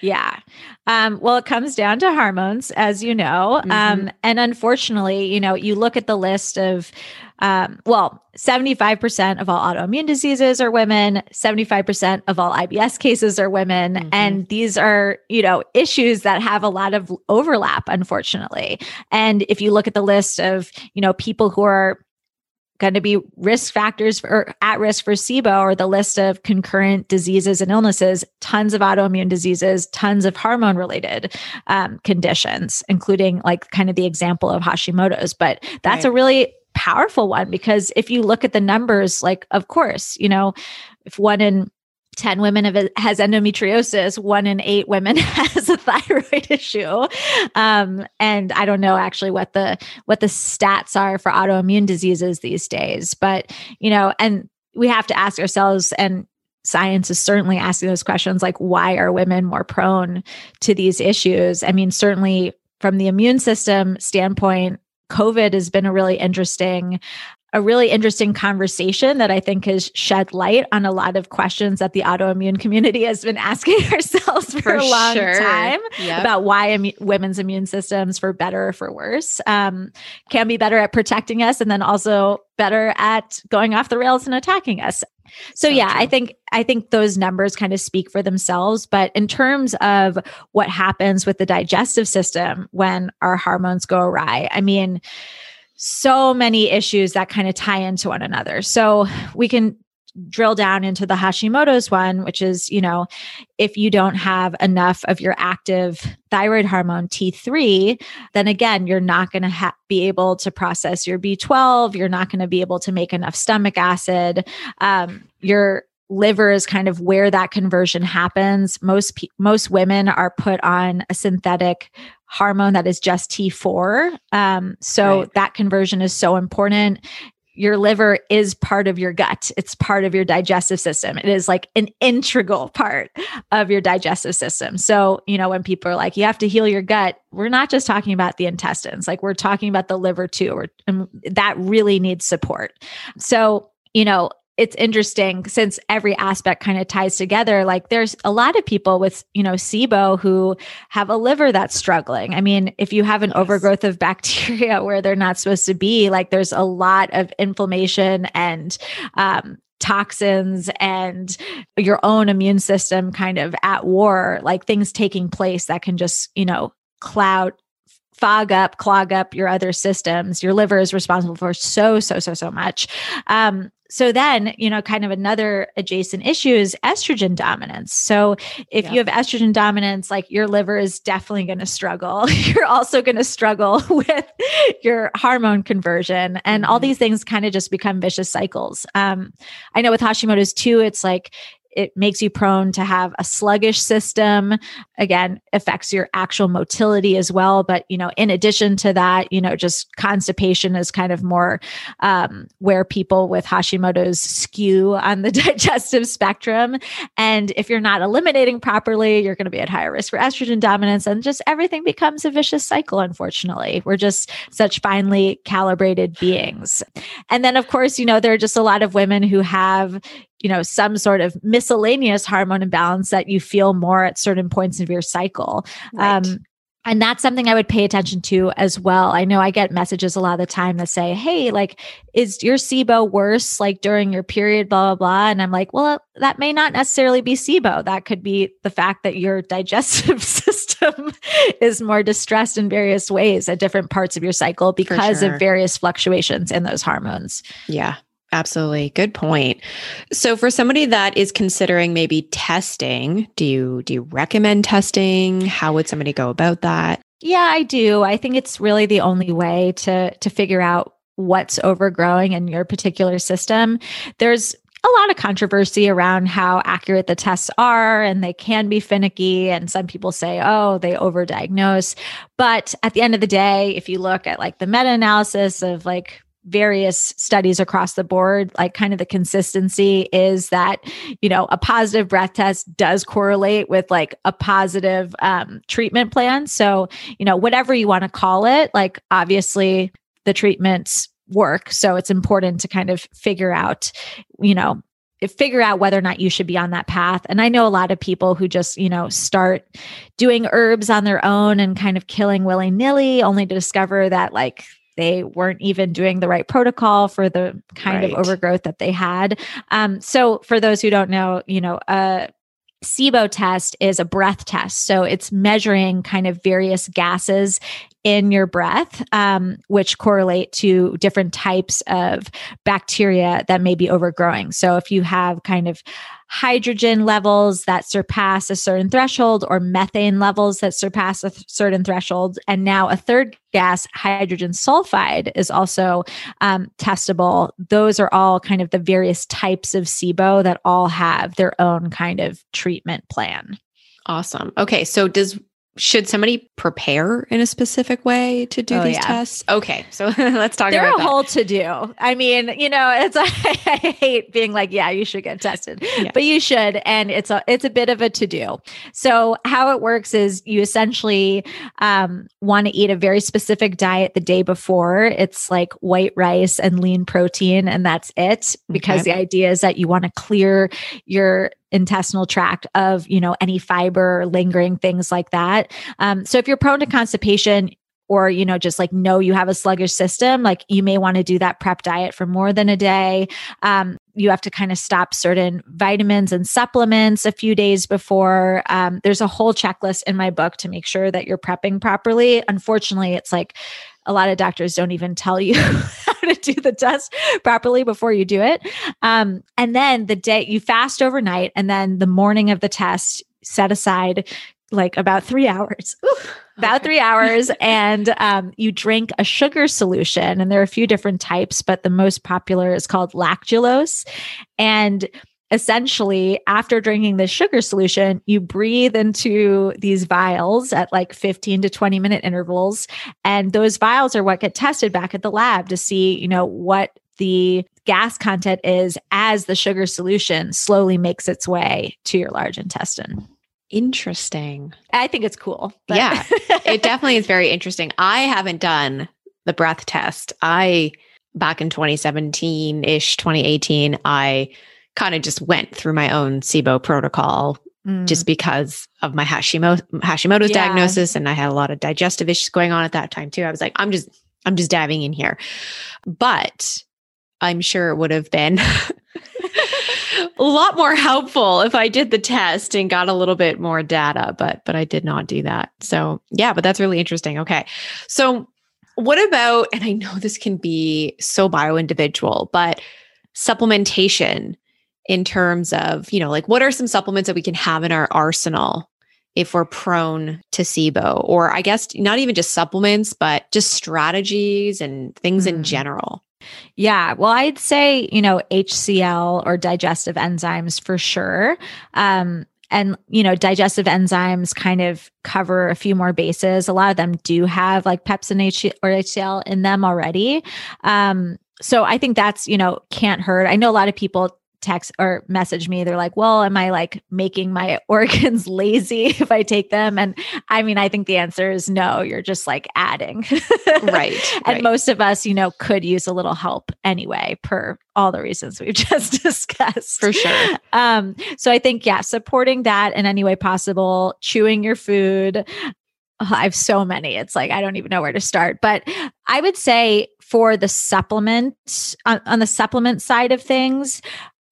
Yeah. Um, well, it comes down to hormones, as you know. Mm-hmm. Um, and unfortunately, you know, you look at the list of, um, well, seventy-five percent of all autoimmune diseases are women, seventy-five percent of all I B S cases are women. Mm-hmm. And these are, you know, issues that have a lot of overlap, unfortunately. And if you look at the list of, you know, people who are going to be risk factors or at risk for SIBO, or the list of concurrent diseases and illnesses, tons of autoimmune diseases, tons of hormone related um, conditions, including like kind of the example of Hashimoto's. But that's right. a really powerful one, because if you look at the numbers, like, of course, you know, if one in ten women have, has endometriosis, one in eight women has a thyroid issue. Um, and I don't know actually what the, what the stats are for autoimmune diseases these days, but, you know, and we have to ask ourselves, and science is certainly asking those questions, like, why are women more prone to these issues? I mean, certainly from the immune system standpoint, COVID has been a really interesting a really interesting conversation that I think has shed light on a lot of questions that the autoimmune community has been asking ourselves for, for a long sure. time yep. about why Im- women's immune systems, for better or for worse, um, can be better at protecting us, and then also better at going off the rails and attacking us. So, so yeah, true. I think I think those numbers kind of speak for themselves. But in terms of what happens with the digestive system when our hormones go awry, I mean, so many issues that kind of tie into one another. So we can drill down into the Hashimoto's one, which is, you know, if you don't have enough of your active thyroid hormone T three, then again, you're not going to ha- be able to process your B twelve. You're not going to be able to make enough stomach acid. Um, your liver is kind of where that conversion happens. Most pe- most women are put on a synthetic hormone that is just T four. Um, so right. that conversion is so important. Your liver is part of your gut. It's part of your digestive system. It is like an integral part of your digestive system. So, you know, when people are like, you have to heal your gut, we're not just talking about the intestines. Like, we're talking about the liver too. Or, and that really needs support. So, you know, it's interesting, since every aspect kind of ties together. Like, there's a lot of people with, you know, SIBO who have a liver that's struggling. I mean, if you have an yes. overgrowth of bacteria where they're not supposed to be, like, there's a lot of inflammation and um, toxins and your own immune system kind of at war, like things taking place that can just, you know, cloud fog up, clog up your other systems. Your liver is responsible for so, so, so, so much. Um, so then, you know, kind of another adjacent issue is estrogen dominance. So if yeah. you have estrogen dominance, like, your liver is definitely going to struggle. You're also going to struggle with your hormone conversion, and mm-hmm. all these things kind of just become vicious cycles. Um, I know with Hashimoto's too, it's like, it makes you prone to have a sluggish system. Again, affects your actual motility as well. But, you know, in addition to that, you know, just constipation is kind of more um, where people with Hashimoto's skew on the digestive spectrum. And if you're not eliminating properly, you're going to be at higher risk for estrogen dominance, and just everything becomes a vicious cycle. Unfortunately, we're just such finely calibrated beings. And then of course, you know, there are just a lot of women who have, you know, some sort of miscellaneous hormone imbalance that you feel more at certain points of your cycle. Right. Um, and that's something I would pay attention to as well. I know I get messages a lot of the time that say, hey, like, is your SIBO worse, like during your period, blah, blah, blah. And I'm like, well, that may not necessarily be SIBO. That could be the fact that your digestive system is more distressed in various ways at different parts of your cycle because sure. of various fluctuations in those hormones. Yeah. Absolutely. Good point. So for somebody that is considering maybe testing, do you do you recommend testing? How would somebody go about that? Yeah, I do. I think it's really the only way to to figure out what's overgrowing in your particular system. There's a lot of controversy around how accurate the tests are, and they can be finicky. And some people say, oh, they overdiagnose. But at the end of the day, if you look at like the meta-analysis of like various studies across the board, like kind of the consistency is that, you know, a positive breath test does correlate with like a positive um, treatment plan. So, you know, whatever you want to call it, like obviously the treatments work. So it's important to kind of figure out, you know, figure out whether or not you should be on that path. And I know a lot of people who just, you know, start doing herbs on their own and kind of killing willy-nilly only to discover that like they weren't even doing the right protocol for the kind right. of overgrowth that they had. Um, so for those who don't know, you know, a SIBO test is a breath test. So it's measuring kind of various gases in your breath, um, which correlate to different types of bacteria that may be overgrowing. So if you have kind of hydrogen levels that surpass a certain threshold, or methane levels that surpass a th- certain threshold. And now a third gas, hydrogen sulfide, is also um, testable. Those are all kind of the various types of SIBO that all have their own kind of treatment plan. Awesome. Okay. So does Should somebody prepare in a specific way to do oh, these yeah. tests? Okay. So let's talk They're about that. They're a whole to-do. I mean, you know, it's, I hate being like, yeah, you should get tested, yeah. but you should. And it's a, it's a bit of a to-do. So how it works is you essentially um, want to eat a very specific diet the day before. It's like white rice and lean protein, and that's it, because okay. the idea is that you want to clear your intestinal tract of, you know, any fiber, lingering things like that. Um, so if you're prone to constipation, or, you know, just like, know you have a sluggish system, like you may want to do that prep diet for more than a day. Um, you have to kind of stop certain vitamins and supplements a few days before. Um, there's a whole checklist in my book to make sure that you're prepping properly. Unfortunately, it's like a lot of doctors don't even tell you to do the test properly before you do it. Um, and then the day you fast overnight, and then the morning of the test, set aside like about three hours, Ooh, about okay. three hours. And um, you drink a sugar solution, and there are a few different types, but the most popular is called lactulose. And essentially, after drinking the sugar solution, you breathe into these vials at like fifteen to twenty minute intervals. And those vials are what get tested back at the lab to see, you know, what the gas content is as the sugar solution slowly makes its way to your large intestine. Interesting. I think it's cool. But yeah, it definitely is very interesting. I haven't done the breath test. I, back in twenty seventeen-ish, twenty eighteen, I kind of just went through my own SIBO protocol mm. just because of my Hashimoto, Hashimoto's yeah. diagnosis. And I had a lot of digestive issues going on at that time too. I was like, I'm just, I'm just diving in here, but I'm sure it would have been a lot more helpful if I did the test and got a little bit more data, but, but I did not do that. So yeah, but that's really interesting. Okay. So what about, and I know this can be so bio-individual, but supplementation, in terms of, you know, like, what are some supplements that we can have in our arsenal if we're prone to SIBO? Or I guess not even just supplements, but just strategies and things mm. in general. Yeah. Well, I'd say, you know, H C L or digestive enzymes for sure. Um, and, you know, digestive enzymes kind of cover a few more bases. A lot of them do have like pepsin or H C L in them already. Um, so I think that's, you know, can't hurt. I know a lot of people text or message me. They're like, well, am I like making my organs lazy if I take them? And I mean, I think the answer is no, you're just like adding. Right. And right. most of us, you know, could use a little help anyway, per all the reasons we've just discussed. For sure. Um, so I think, yeah, supporting that in any way possible, chewing your food. Oh, I have so many. It's like, I don't even know where to start, but I would say for the supplement on, on the supplement side of things,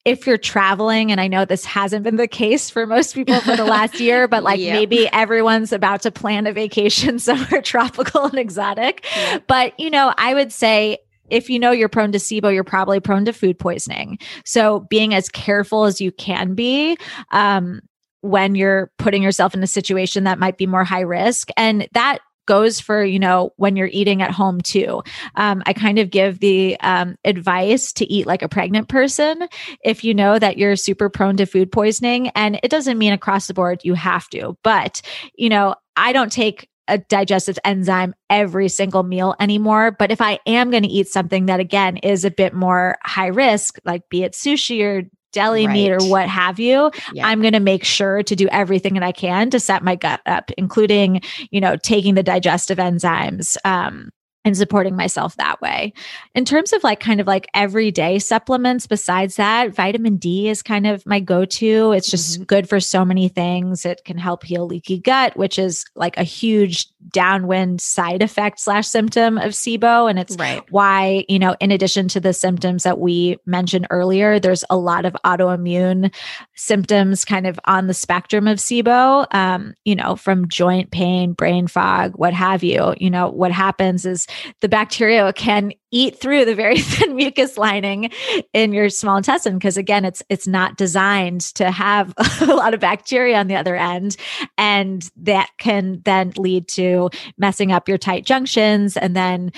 if you're traveling, and I know this hasn't been the case for most people for the last year, but like yeah. maybe everyone's about to plan a vacation somewhere tropical and exotic. Yeah. But, you know, I would say if you know you're prone to SIBO, you're probably prone to food poisoning. So being as careful as you can be, um, when you're putting yourself in a situation that might be more high risk. And that goes for, you know, when you're eating at home too. Um, I kind of give the um, advice to eat like a pregnant person if you know that you're super prone to food poisoning. And it doesn't mean across the board you have to, but, you know, I don't take a digestive enzyme every single meal anymore. But if I am going to eat something that again is a bit more high risk, like be it sushi or deli right. meat or what have you, yeah. I'm going to make sure to do everything that I can to set my gut up, including, you know, taking the digestive enzymes, um, and supporting myself that way. In terms of like kind of like everyday supplements, besides that, vitamin D is kind of my go-to. It's just mm-hmm. good for so many things. It can help heal leaky gut, which is like a huge downwind side effect slash symptom of SIBO. And it's right. why, you know, in addition to the symptoms that we mentioned earlier, there's a lot of autoimmune symptoms kind of on the spectrum of SIBO, um, you know, from joint pain, brain fog, what have you. You know, what happens is the bacteria can eat through the very thin mucus lining in your small intestine, because again, it's it's not designed to have a lot of bacteria on the other end. And that can then lead to messing up your tight junctions and then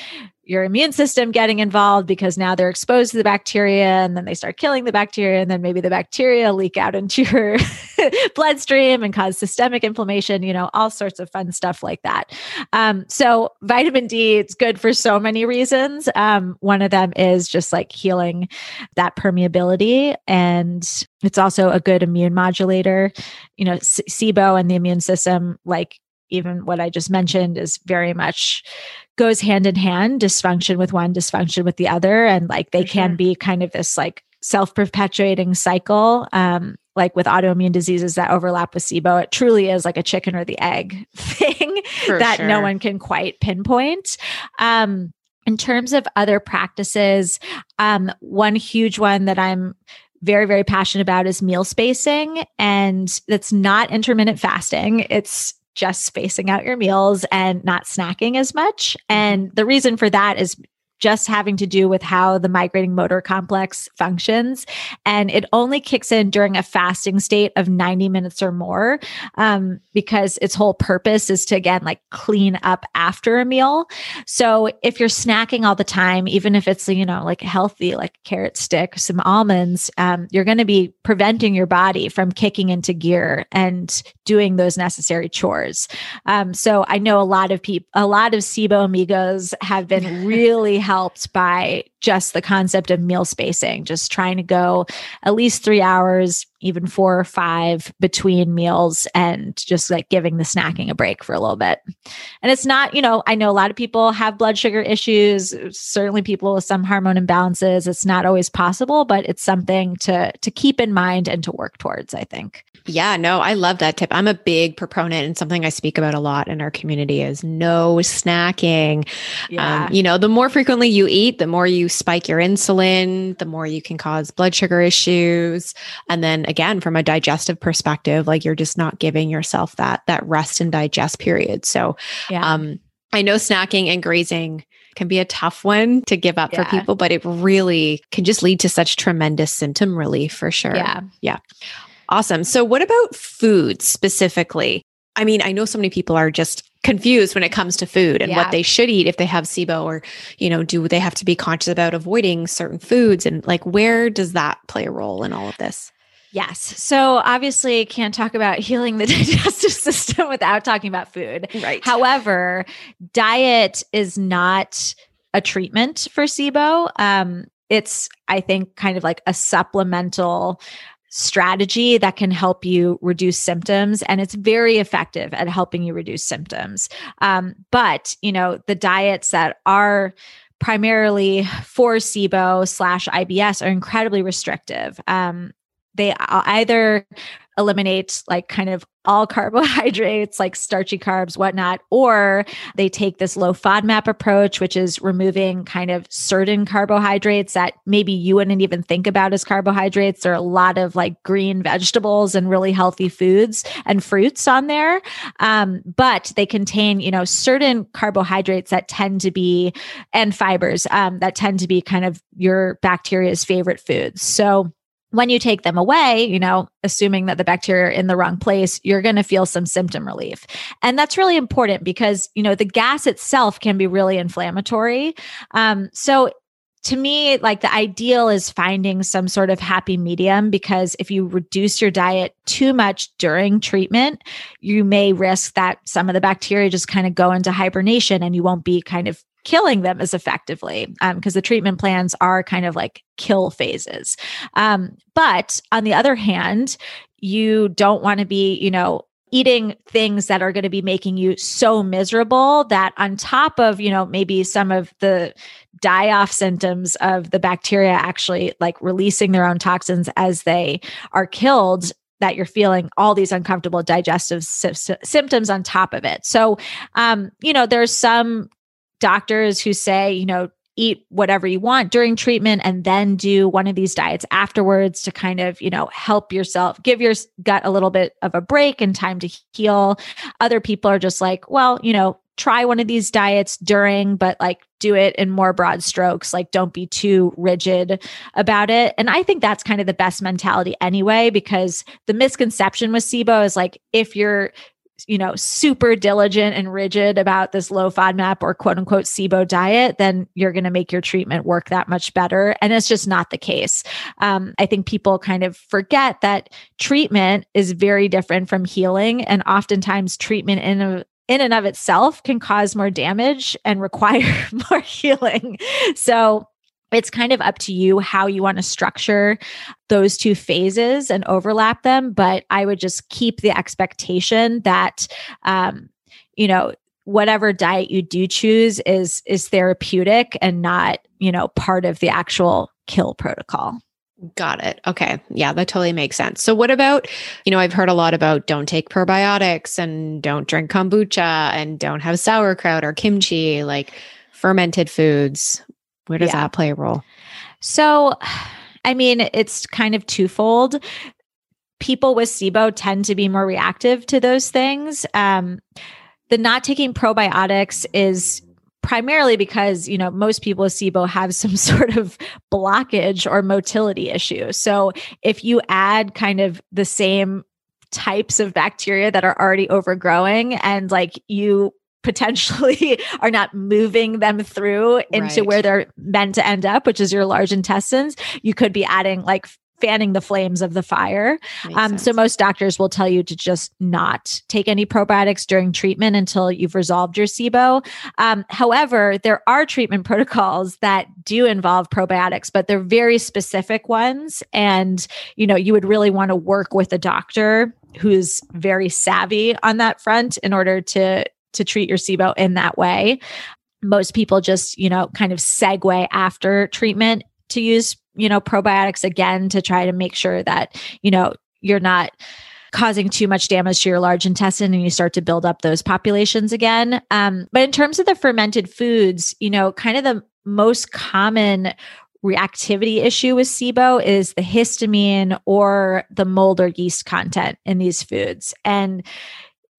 your immune system getting involved, because now they're exposed to the bacteria and then they start killing the bacteria. And then maybe the bacteria leak out into your bloodstream and cause systemic inflammation, you know, all sorts of fun stuff like that. Um, so vitamin D, it's good for so many reasons. Um, one of them is just like healing that permeability, and it's also a good immune modulator. You know, SIBO and the immune system, like even what I just mentioned, is very much goes hand in hand, dysfunction with one, dysfunction with the other. And like they For can sure. be kind of this like self-perpetuating cycle. Um, like with autoimmune diseases that overlap with SIBO, it truly is like a chicken or the egg thing that sure. no one can quite pinpoint. Um, in terms of other practices, um, one huge one that I'm very, very passionate about is meal spacing. And that's not intermittent fasting. It's just spacing out your meals and not snacking as much. And the reason for that is just having to do with how the migrating motor complex functions. And it only kicks in during a fasting state of ninety minutes or more, um, because its whole purpose is to, again, like clean up after a meal. So if you're snacking all the time, even if it's, you know, like healthy, like a carrot stick, some almonds, um, you're going to be preventing your body from kicking into gear and doing those necessary chores. Um, so I know a lot of people, a lot of SIBO amigos have been really helped by just the concept of meal spacing, just trying to go at least three hours, even four or five between meals, and just like giving the snacking a break for a little bit. And it's not, you know, I know a lot of people have blood sugar issues, certainly people with some hormone imbalances. It's not always possible, but it's something to, to keep in mind and to work towards, I think. Yeah, no, I love that tip. I'm a big proponent, and something I speak about a lot in our community is no snacking. Yeah. Um, you know, the more frequently you eat, the more you spike your insulin, the more you can cause blood sugar issues. And then again, from a digestive perspective, like you're just not giving yourself that, that rest and digest period. So yeah. um, I know snacking and grazing can be a tough one to give up yeah. for people, but it really can just lead to such tremendous symptom relief for sure. Yeah. Yeah. Awesome. So what about food specifically? I mean, I know so many people are just confused when it comes to food and yeah. what they should eat if they have SIBO, or, you know, do they have to be conscious about avoiding certain foods? And like, where does that play a role in all of this? Yes. So obviously can't talk about healing the digestive system without talking about food. Right. However, diet is not a treatment for SIBO. Um, it's, I think, kind of like a supplemental strategy that can help you reduce symptoms. And it's very effective at helping you reduce symptoms. Um, but, you know, the diets that are primarily for SIBO slash I B S are incredibly restrictive. Um, They either eliminate like kind of all carbohydrates, like starchy carbs, whatnot, or they take this low FODMAP approach, which is removing kind of certain carbohydrates that maybe you wouldn't even think about as carbohydrates. There are a lot of like green vegetables and really healthy foods and fruits on there. Um, but they contain, you know, certain carbohydrates that tend to be, and fibers um, that tend to be kind of your bacteria's favorite foods. So when you take them away, you know, assuming that the bacteria are in the wrong place, you're going to feel some symptom relief. And that's really important because, you know, the gas itself can be really inflammatory. Um, so to me, like the ideal is finding some sort of happy medium, because if you reduce your diet too much during treatment, you may risk that some of the bacteria just kind of go into hibernation and you won't be kind of killing them as effectively, um, because the treatment plans are kind of like kill phases. Um, but on the other hand, you don't want to be, you know, eating things that are going to be making you so miserable that on top of, you know, maybe some of the die-off symptoms of the bacteria actually like releasing their own toxins as they are killed, that you're feeling all these uncomfortable digestive sy- symptoms on top of it. So, um, you know, there's some doctors who say, you know, eat whatever you want during treatment and then do one of these diets afterwards to kind of, you know, help yourself, give your gut a little bit of a break and time to heal. Other people are just like, well, you know, try one of these diets during, but like do it in more broad strokes. Like don't be too rigid about it. And I think that's kind of the best mentality anyway, because the misconception with SIBO is like, if you're, you know, super diligent and rigid about this low FODMAP or quote unquote SIBO diet, then you're going to make your treatment work that much better. And it's just not the case. Um, I think people kind of forget that treatment is very different from healing. And oftentimes treatment in a in and of itself can cause more damage and require more healing. So it's kind of up to you how you want to structure those two phases and overlap them. But I would just keep the expectation that, um, you know, whatever diet you do choose is, is therapeutic and not, you know, part of the actual kill protocol. Got it. Okay. Yeah, that totally makes sense. So what about, you know, I've heard a lot about don't take probiotics and don't drink kombucha and don't have sauerkraut or kimchi, like fermented foods. Where does yeah. that play a role? So, I mean, it's kind of twofold. People with SIBO tend to be more reactive to those things. Um, the not taking probiotics is primarily because, you know, most people with SIBO have some sort of blockage or motility issue. So if you add kind of the same types of bacteria that are already overgrowing and like you potentially are not moving them through into right. where they're meant to end up, which is your large intestines, you could be adding like fanning the flames of the fire. Um, so most doctors will tell you to just not take any probiotics during treatment until you've resolved your SIBO. Um, however, there are treatment protocols that do involve probiotics, but they're very specific ones. And, you know, you would really want to work with a doctor who's very savvy on that front in order to to treat your SIBO in that way. Most people just, you know, kind of segue after treatment to use, you know, probiotics again, to try to make sure that, you know, you're not causing too much damage to your large intestine and you start to build up those populations again. Um, but in terms of the fermented foods, you know, kind of the most common reactivity issue with SIBO is the histamine or the mold or yeast content in these foods. And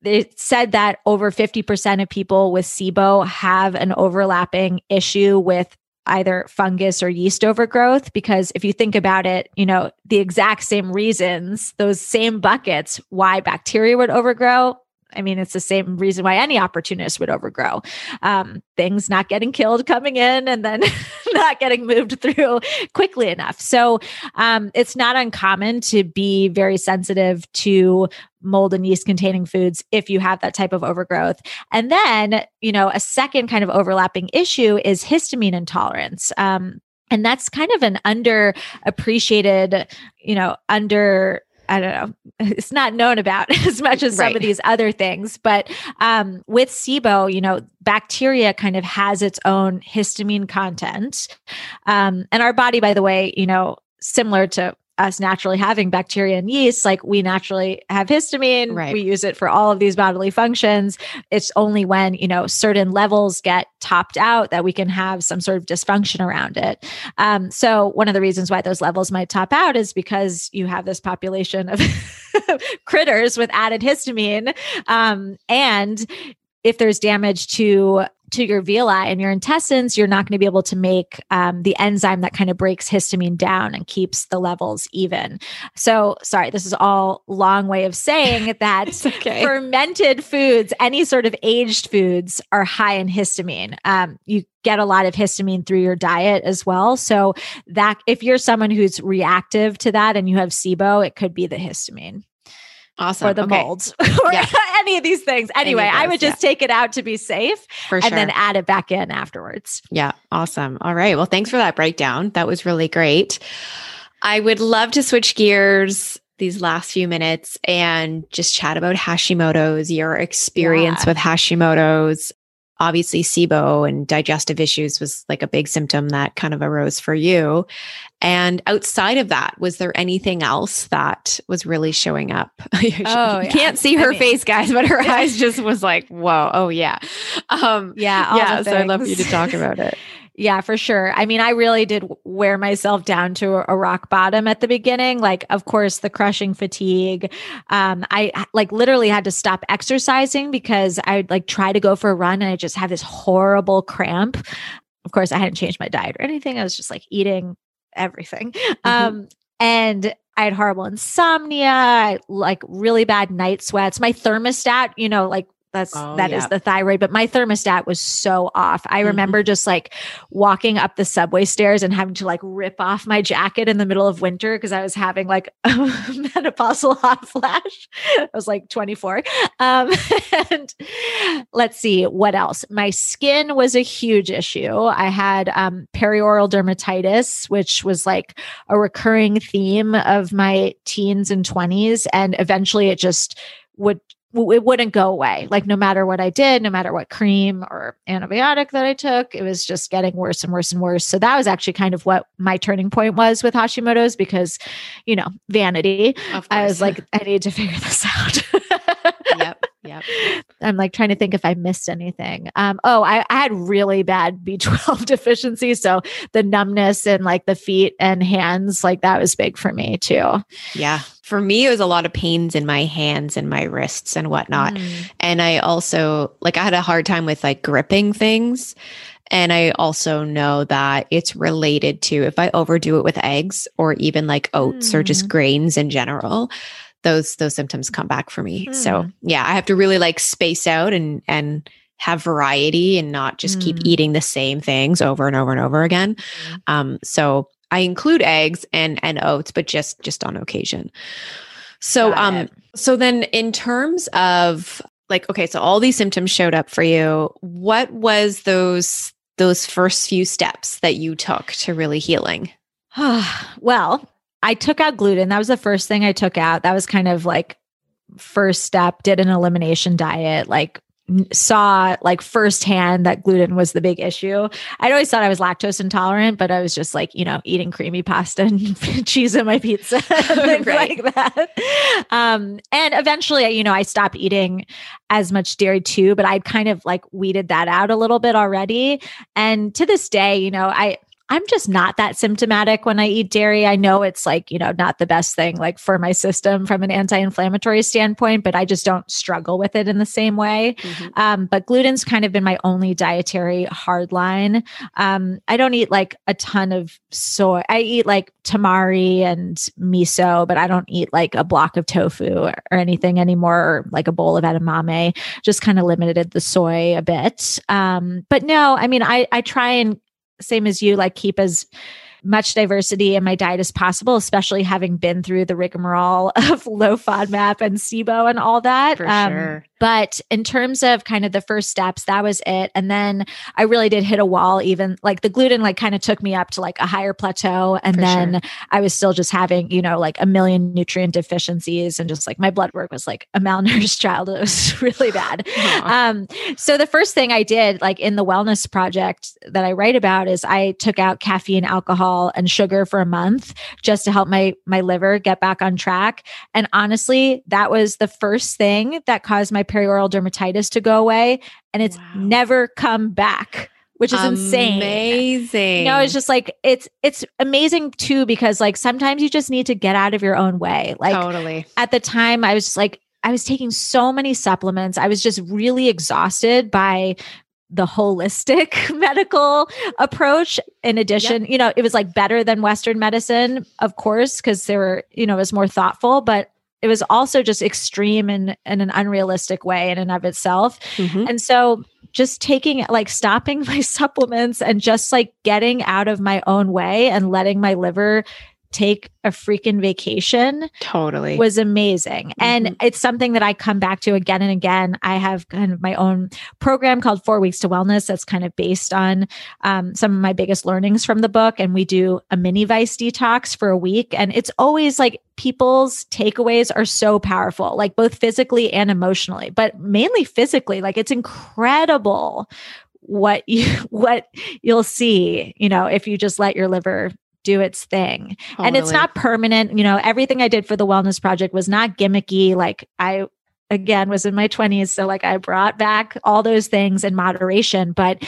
it said that over fifty percent of people with SIBO have an overlapping issue with either fungus or yeast overgrowth, because if you think about it, you know, the exact same reasons, those same buckets, why bacteria would overgrow, I mean, it's the same reason why any opportunist would overgrow. Um, things not getting killed coming in and then not getting moved through quickly enough. So um, it's not uncommon to be very sensitive to mold and yeast containing foods if you have that type of overgrowth. And then, you know, a second kind of overlapping issue is histamine intolerance. Um, and that's kind of an underappreciated, you know, under... I don't know, it's not known about as much as some right. of these other things, but um, with SIBO, you know, bacteria kind of has its own histamine content. Um, and our body, by the way, you know, similar to us naturally having bacteria and yeast, like we naturally have histamine, right. we use it for all of these bodily functions. It's only when, you know, certain levels get topped out that we can have some sort of dysfunction around it. Um, so one of the reasons why those levels might top out is because you have this population of critters with added histamine. Um, and if there's damage to to your villi and your intestines, you're not going to be able to make um, the enzyme that kind of breaks histamine down and keeps the levels even. So sorry, this is all long way of saying that okay. fermented foods, any sort of aged foods are high in histamine. Um, you get a lot of histamine through your diet as well. So that if you're someone who's reactive to that and you have SIBO, it could be the histamine. Awesome. Or the okay. molds or yeah. any of these things. Anyway, those, I would just yeah. take it out to be safe for and sure. then add it back in afterwards. Yeah. Awesome. All right. Well, thanks for that breakdown. That was really great. I would love to switch gears these last few minutes and just chat about Hashimoto's, your experience yeah. with Hashimoto's. Obviously, SIBO and digestive issues was like a big symptom that kind of arose for you. And outside of that, was there anything else that was really showing up? Oh, you yeah. can't see her I mean, face, guys, but her eyes just was like, whoa, oh yeah. Um, yeah, all yeah. So I'd love for you to talk about it. Yeah, for sure. I mean, I really did wear myself down to a rock bottom at the beginning. Like, of course, the crushing fatigue. Um, I like literally had to stop exercising because I would like try to go for a run and I just have this horrible cramp. Of course, I hadn't changed my diet or anything. I was just like eating everything. Mm-hmm. Um, and I had horrible insomnia, I, like really bad night sweats. My thermostat, you know, like That's, oh, that yeah. is the thyroid, but my thermostat was so off. I remember mm-hmm. just like walking up the subway stairs and having to like rip off my jacket in the middle of winter because I was having like a menopausal hot flash. I was like twenty-four. Um, and let's see what else. My skin was a huge issue. I had um, perioral dermatitis, which was like a recurring theme of my teens and twenties. And eventually it just would it wouldn't go away. Like no matter what I did, no matter what cream or antibiotic that I took, it was just getting worse and worse and worse. So that was actually kind of what my turning point was with Hashimoto's because, you know, vanity. I was like, I need to figure this out. Yep. Yep. I'm like trying to think if I missed anything. Um, oh, I, I had really bad B twelve deficiency. So the numbness in like the feet and hands, like that was big for me too. Yeah. For me, it was a lot of pains in my hands and my wrists and whatnot. Mm. And I also like, I had a hard time with like gripping things. And I also know that it's related to if I overdo it with eggs or even like oats mm. or just grains in general, those, those symptoms come back for me. Mm. So yeah, I have to really like space out and, and have variety and not just mm. keep eating the same things over and over and over again. Um, so I include eggs and, and oats, but just, just on occasion. So, Got um, it. so then in terms of like, okay, so all these symptoms showed up for you. What was those, those first few steps that you took to really healing? Well, I took out gluten. That was the first thing I took out. That was kind of like first step, did an elimination diet, like saw like firsthand that gluten was the big issue. I'd always thought I was lactose intolerant, but I was just like, you know, eating creamy pasta and cheese on my pizza, things right. like that. Um, and eventually, you know, I stopped eating as much dairy too, but I'd kind of like weeded that out a little bit already. And to this day, you know, I, I'm just not that symptomatic when I eat dairy. I know it's like, you know, not the best thing like for my system from an anti-inflammatory standpoint, but I just don't struggle with it in the same way. Mm-hmm. Um, but gluten's kind of been my only dietary hard line. Um, I don't eat like a ton of soy. I eat like tamari and miso, but I don't eat like a block of tofu or, or anything anymore, or like a bowl of edamame, just kind of limited the soy a bit. Um, but no, I mean, I, I try and same as you, like keep as much diversity in my diet as possible, especially having been through the rigmarole of low FODMAP and SIBO and all that. For um, sure. But in terms of kind of the first steps, that was it. And then I really did hit a wall, even like the gluten, like kind of took me up to like a higher plateau. And For then sure. I was still just having, you know, like a million nutrient deficiencies and just like my blood work was like a malnourished child. It was really bad. Um, so the first thing I did, like in the Wellness Project that I write about, is I took out caffeine, alcohol, and sugar for a month just to help my, my liver get back on track. And honestly, that was the first thing that caused my perioral dermatitis to go away. And it's wow. never come back, which is amazing. insane. Amazing. You know, it's just like, it's, it's amazing too, because like, sometimes you just need to get out of your own way. Like totally. At the time I was just like, I was taking so many supplements. I was just really exhausted by the holistic medical approach. In addition, yep. you know, it was like better than Western medicine, of course, because there were, you know, it was more thoughtful, but it was also just extreme in, in an unrealistic way in and of itself. Mm-hmm. And so just taking, like stopping my supplements and just like getting out of my own way and letting my liver take a freaking vacation totally was amazing. Mm-hmm. And it's something that I come back to again and again. I have kind of my own program called Four Weeks to Wellness. That's kind of based on um, some of my biggest learnings from the book. And we do a mini vice detox for a week. And it's always like people's takeaways are so powerful, like both physically and emotionally, but mainly physically, like it's incredible what you, what you'll see, you know, if you just let your liver do its thing. Totally. And it's not permanent. You know, everything I did for the Wellness Project was not gimmicky. Like I, again, was in my twenties. So like I brought back all those things in moderation, but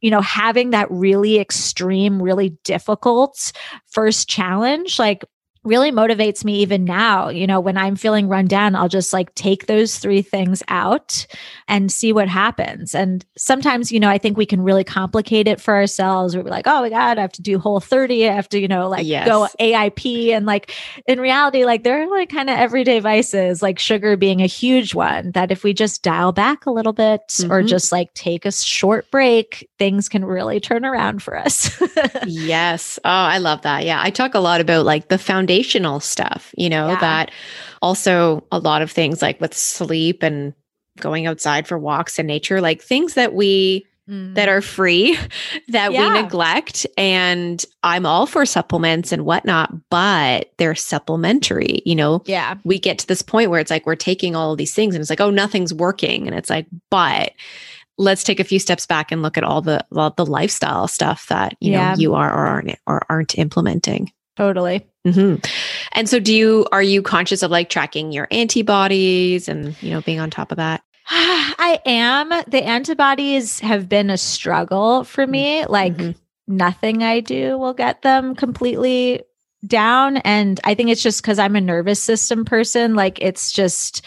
you know, having that really extreme, really difficult first challenge, like really motivates me even now. You know, when I'm feeling run down, I'll just like take those three things out and see what happens. And sometimes, you know, I think we can really complicate it for ourselves. We're like, oh my God, I have to do Whole thirty. I have to, you know, like yes. go A I P. And like, in reality, like they're like kind of everyday vices, like sugar being a huge one that if we just dial back a little bit mm-hmm. or just like take a short break, things can really turn around for us. Yes. Oh, I love that. Yeah. I talk a lot about like the foundation Foundational stuff, you know, yeah. that also a lot of things like with sleep and going outside for walks in nature, like things that we, mm. that are free, that yeah. we neglect. And I'm all for supplements and whatnot, but they're supplementary, you know, yeah. we get to this point where it's like, we're taking all of these things and it's like, oh, nothing's working. And it's like, but let's take a few steps back and look at all the, all the lifestyle stuff that, you yeah. know, you are or aren't, or aren't implementing. Totally. Mm-hmm. And so do you, are you conscious of like tracking your antibodies and, you know, being on top of that? I am. The antibodies have been a struggle for me. Like mm-hmm. nothing I do will get them completely down. And I think it's just because I'm a nervous system person. Like it's just,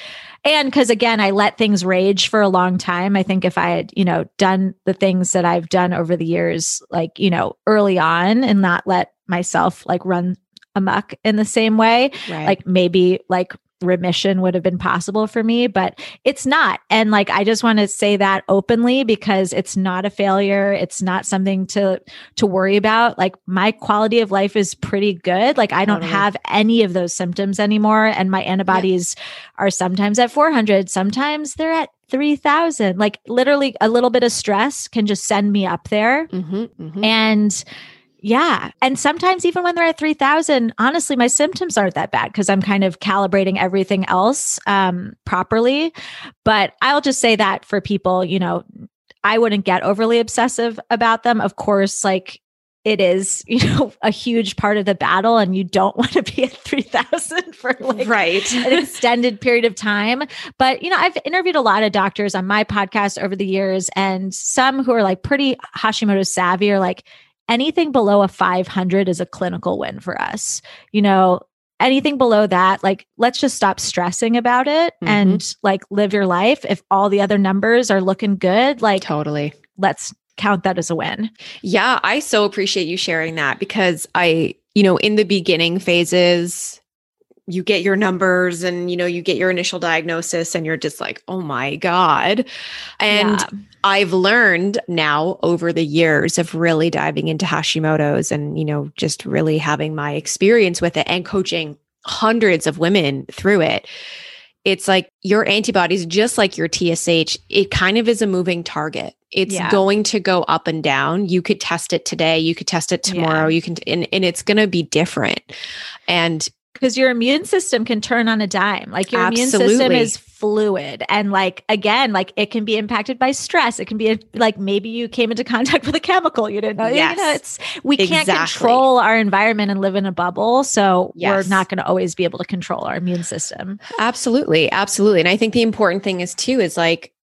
and because again, I let things rage for a long time. I think if I had, you know, done the things that I've done over the years, like, you know, early on and not let myself like run amok in the same way, right. like maybe like remission would have been possible for me, but it's not. And like, I just want to say that openly because it's not a failure. It's not something to, to worry about. Like my quality of life is pretty good. Like I don't totally. have any of those symptoms anymore. And my antibodies yeah. are sometimes at four hundred. Sometimes they're at three thousand. Like literally a little bit of stress can just send me up there. Mm-hmm, mm-hmm. And yeah. And sometimes even when they're at three thousand, honestly, my symptoms aren't that bad because I'm kind of calibrating everything else um, properly. But I'll just say that for people, you know, I wouldn't get overly obsessive about them. Of course, like it is, you know, a huge part of the battle and you don't want to be at three thousand for like right. an extended period of time. But, you know, I've interviewed a lot of doctors on my podcast over the years and some who are like pretty Hashimoto savvy are like, anything below a five hundred is a clinical win for us. You know, anything below that, like, let's just stop stressing about it mm-hmm. and like live your life. If all the other numbers are looking good, like totally, let's count that as a win. Yeah. I so appreciate you sharing that because I, you know, in the beginning phases, you get your numbers and, you know, you get your initial diagnosis and you're just like, oh my God. And yeah. I've learned now over the years of really diving into Hashimoto's and, you know, just really having my experience with it and coaching hundreds of women through it. It's like your antibodies, just like your T S H, it kind of is a moving target. It's yeah. going to go up and down. You could test it today. You could test it tomorrow. Yeah. You can, and, and it's going to be different. And because your immune system can turn on a dime. Like your Absolutely. Immune system is fluid. And like, again, like it can be impacted by stress. It can be a, like, maybe you came into contact with a chemical you didn't know. Yes. You know, it's, we exactly. can't control our environment and live in a bubble. So yes. we're not going to always be able to control our immune system. Absolutely. Absolutely. And I think the important thing is too, is like,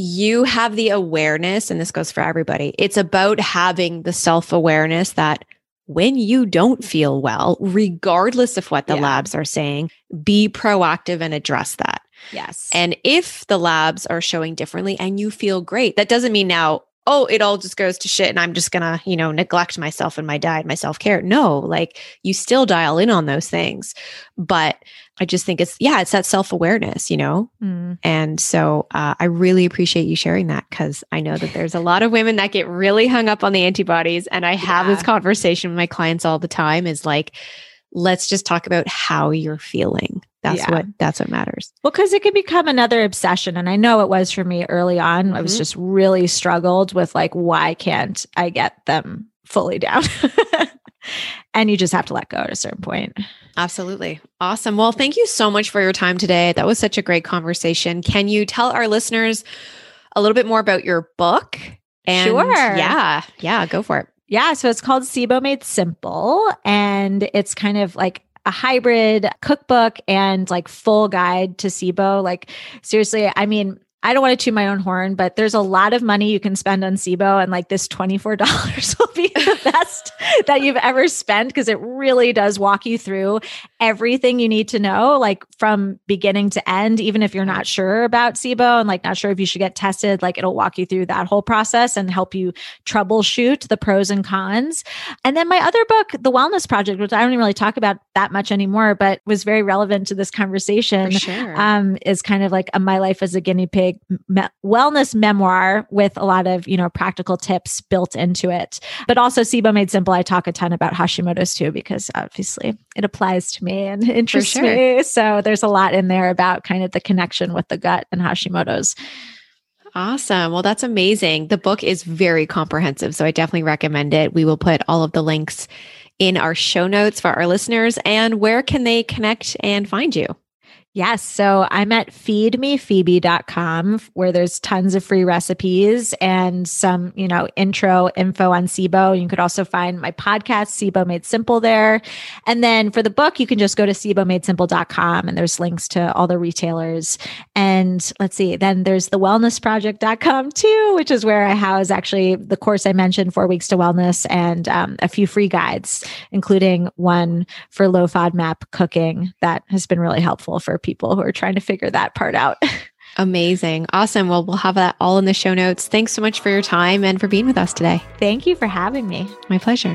you have the awareness, and this goes for everybody. It's about having the self-awareness that when you don't feel well, regardless of what the yeah. labs are saying, be proactive and address that. Yes. And if the labs are showing differently and you feel great, that doesn't mean now, oh, it all just goes to shit and I'm just going to, you know, neglect myself and my diet, my self-care. No, like you still dial in on those things. But I just think it's, yeah, it's that self-awareness, you know? Mm. And so uh, I really appreciate you sharing that because I know that there's a lot of women that get really hung up on the antibodies. And I have yeah. this conversation with my clients all the time is like, let's just talk about how you're feeling. That's yeah. what, that's what matters. Well, cause it could become another obsession. And I know it was for me early on. Mm-hmm. I was just really struggled with like, why can't I get them fully down? And you just have to let go at a certain point. Absolutely. Awesome. Well, thank you so much for your time today. That was such a great conversation. Can you tell our listeners a little bit more about your book? And sure. Yeah. Yeah. Go for it. Yeah. So it's called SIBO Made Simple. And it's kind of like a hybrid cookbook and like full guide to SIBO. Like seriously, I mean, I don't want to toot my own horn, but there's a lot of money you can spend on SIBO. And like this twenty-four dollars will be the best that you've ever spent because it really does walk you through everything you need to know, like from beginning to end, even if you're not sure about SIBO and like not sure if you should get tested, like it'll walk you through that whole process and help you troubleshoot the pros and cons. And then my other book, The Wellness Project, which I don't even really talk about that much anymore, but was very relevant to this conversation, For sure. um, is kind of like a, my life as a guinea pig Me- wellness memoir with a lot of, you know, practical tips built into it. But also SIBO Made Simple, I talk a ton about Hashimoto's too, because obviously it applies to me and interests sure. me. So there's a lot in there about kind of the connection with the gut and Hashimoto's. Awesome. Well, that's amazing. The book is very comprehensive, so I definitely recommend it. We will put all of the links in our show notes for our listeners. And where can they connect and find you? Yes. So I'm at feed me phoebe dot com where there's tons of free recipes and some, you know, intro info on SIBO. You could also find my podcast, SIBO Made Simple, there. And then for the book, you can just go to sibo made simple dot com and there's links to all the retailers. And let's see, then there's the wellness project dot com too, which is where I house actually the course I mentioned, Four Weeks to Wellness, and um, a few free guides, including one for low FODMAP cooking that has been really helpful for people who are trying to figure that part out. Amazing. Awesome. Well, we'll have that all in the show notes. Thanks so much for your time and for being with us today. Thank you for having me. My pleasure.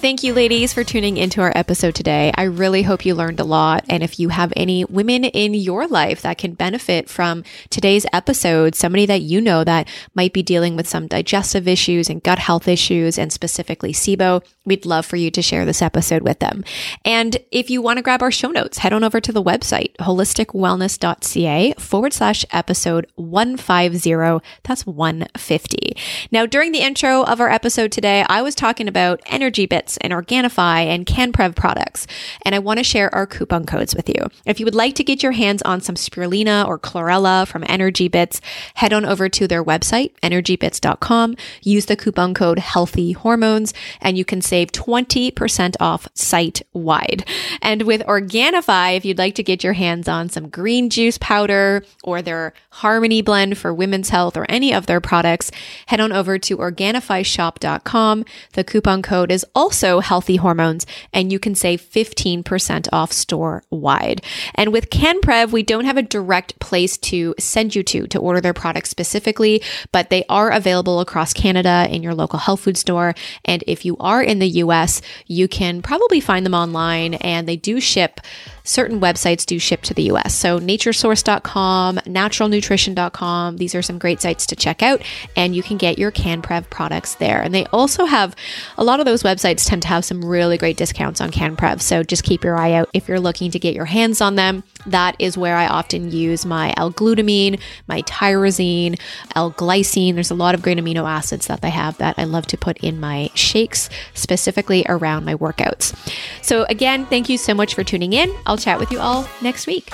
Thank you, ladies, for tuning into our episode today. I really hope you learned a lot. And if you have any women in your life that can benefit from today's episode, somebody that you know that might be dealing with some digestive issues and gut health issues, and specifically SIBO, we'd love for you to share this episode with them. And if you want to grab our show notes, head on over to the website, holistic wellness dot c a forward slash episode one fifty. That's one fifty. Now, during the intro of our episode today, I was talking about Energy Bits, Bits and Organifi and CanPrev products. And I want to share our coupon codes with you. If you would like to get your hands on some spirulina or chlorella from Energy Bits, head on over to their website, energy bits dot com, use the coupon code HEALTHYHORMONES, and you can save twenty percent off site-wide. And with Organifi, if you'd like to get your hands on some green juice powder or their Harmony Blend for women's health or any of their products, head on over to Organifi Shop dot com. The coupon code is also Healthy Hormones, and you can save fifteen percent off store-wide. And with CanPrev, we don't have a direct place to send you to to order their products specifically, but they are available across Canada in your local health food store. And if you are in the U S, you can probably find them online, and they do ship. Certain websites do ship to the U S. So nature source dot com, natural nutrition dot com, these are some great sites to check out, and you can get your CanPrev products there. And they also have, a lot of those websites tend to have some really great discounts on CanPrev. So just keep your eye out if you're looking to get your hands on them. That is where I often use my L-glutamine, my tyrosine, L-glycine. There's a lot of great amino acids that they have that I love to put in my shakes, specifically around my workouts. So again, thank you so much for tuning in. I'll chat with you all next week.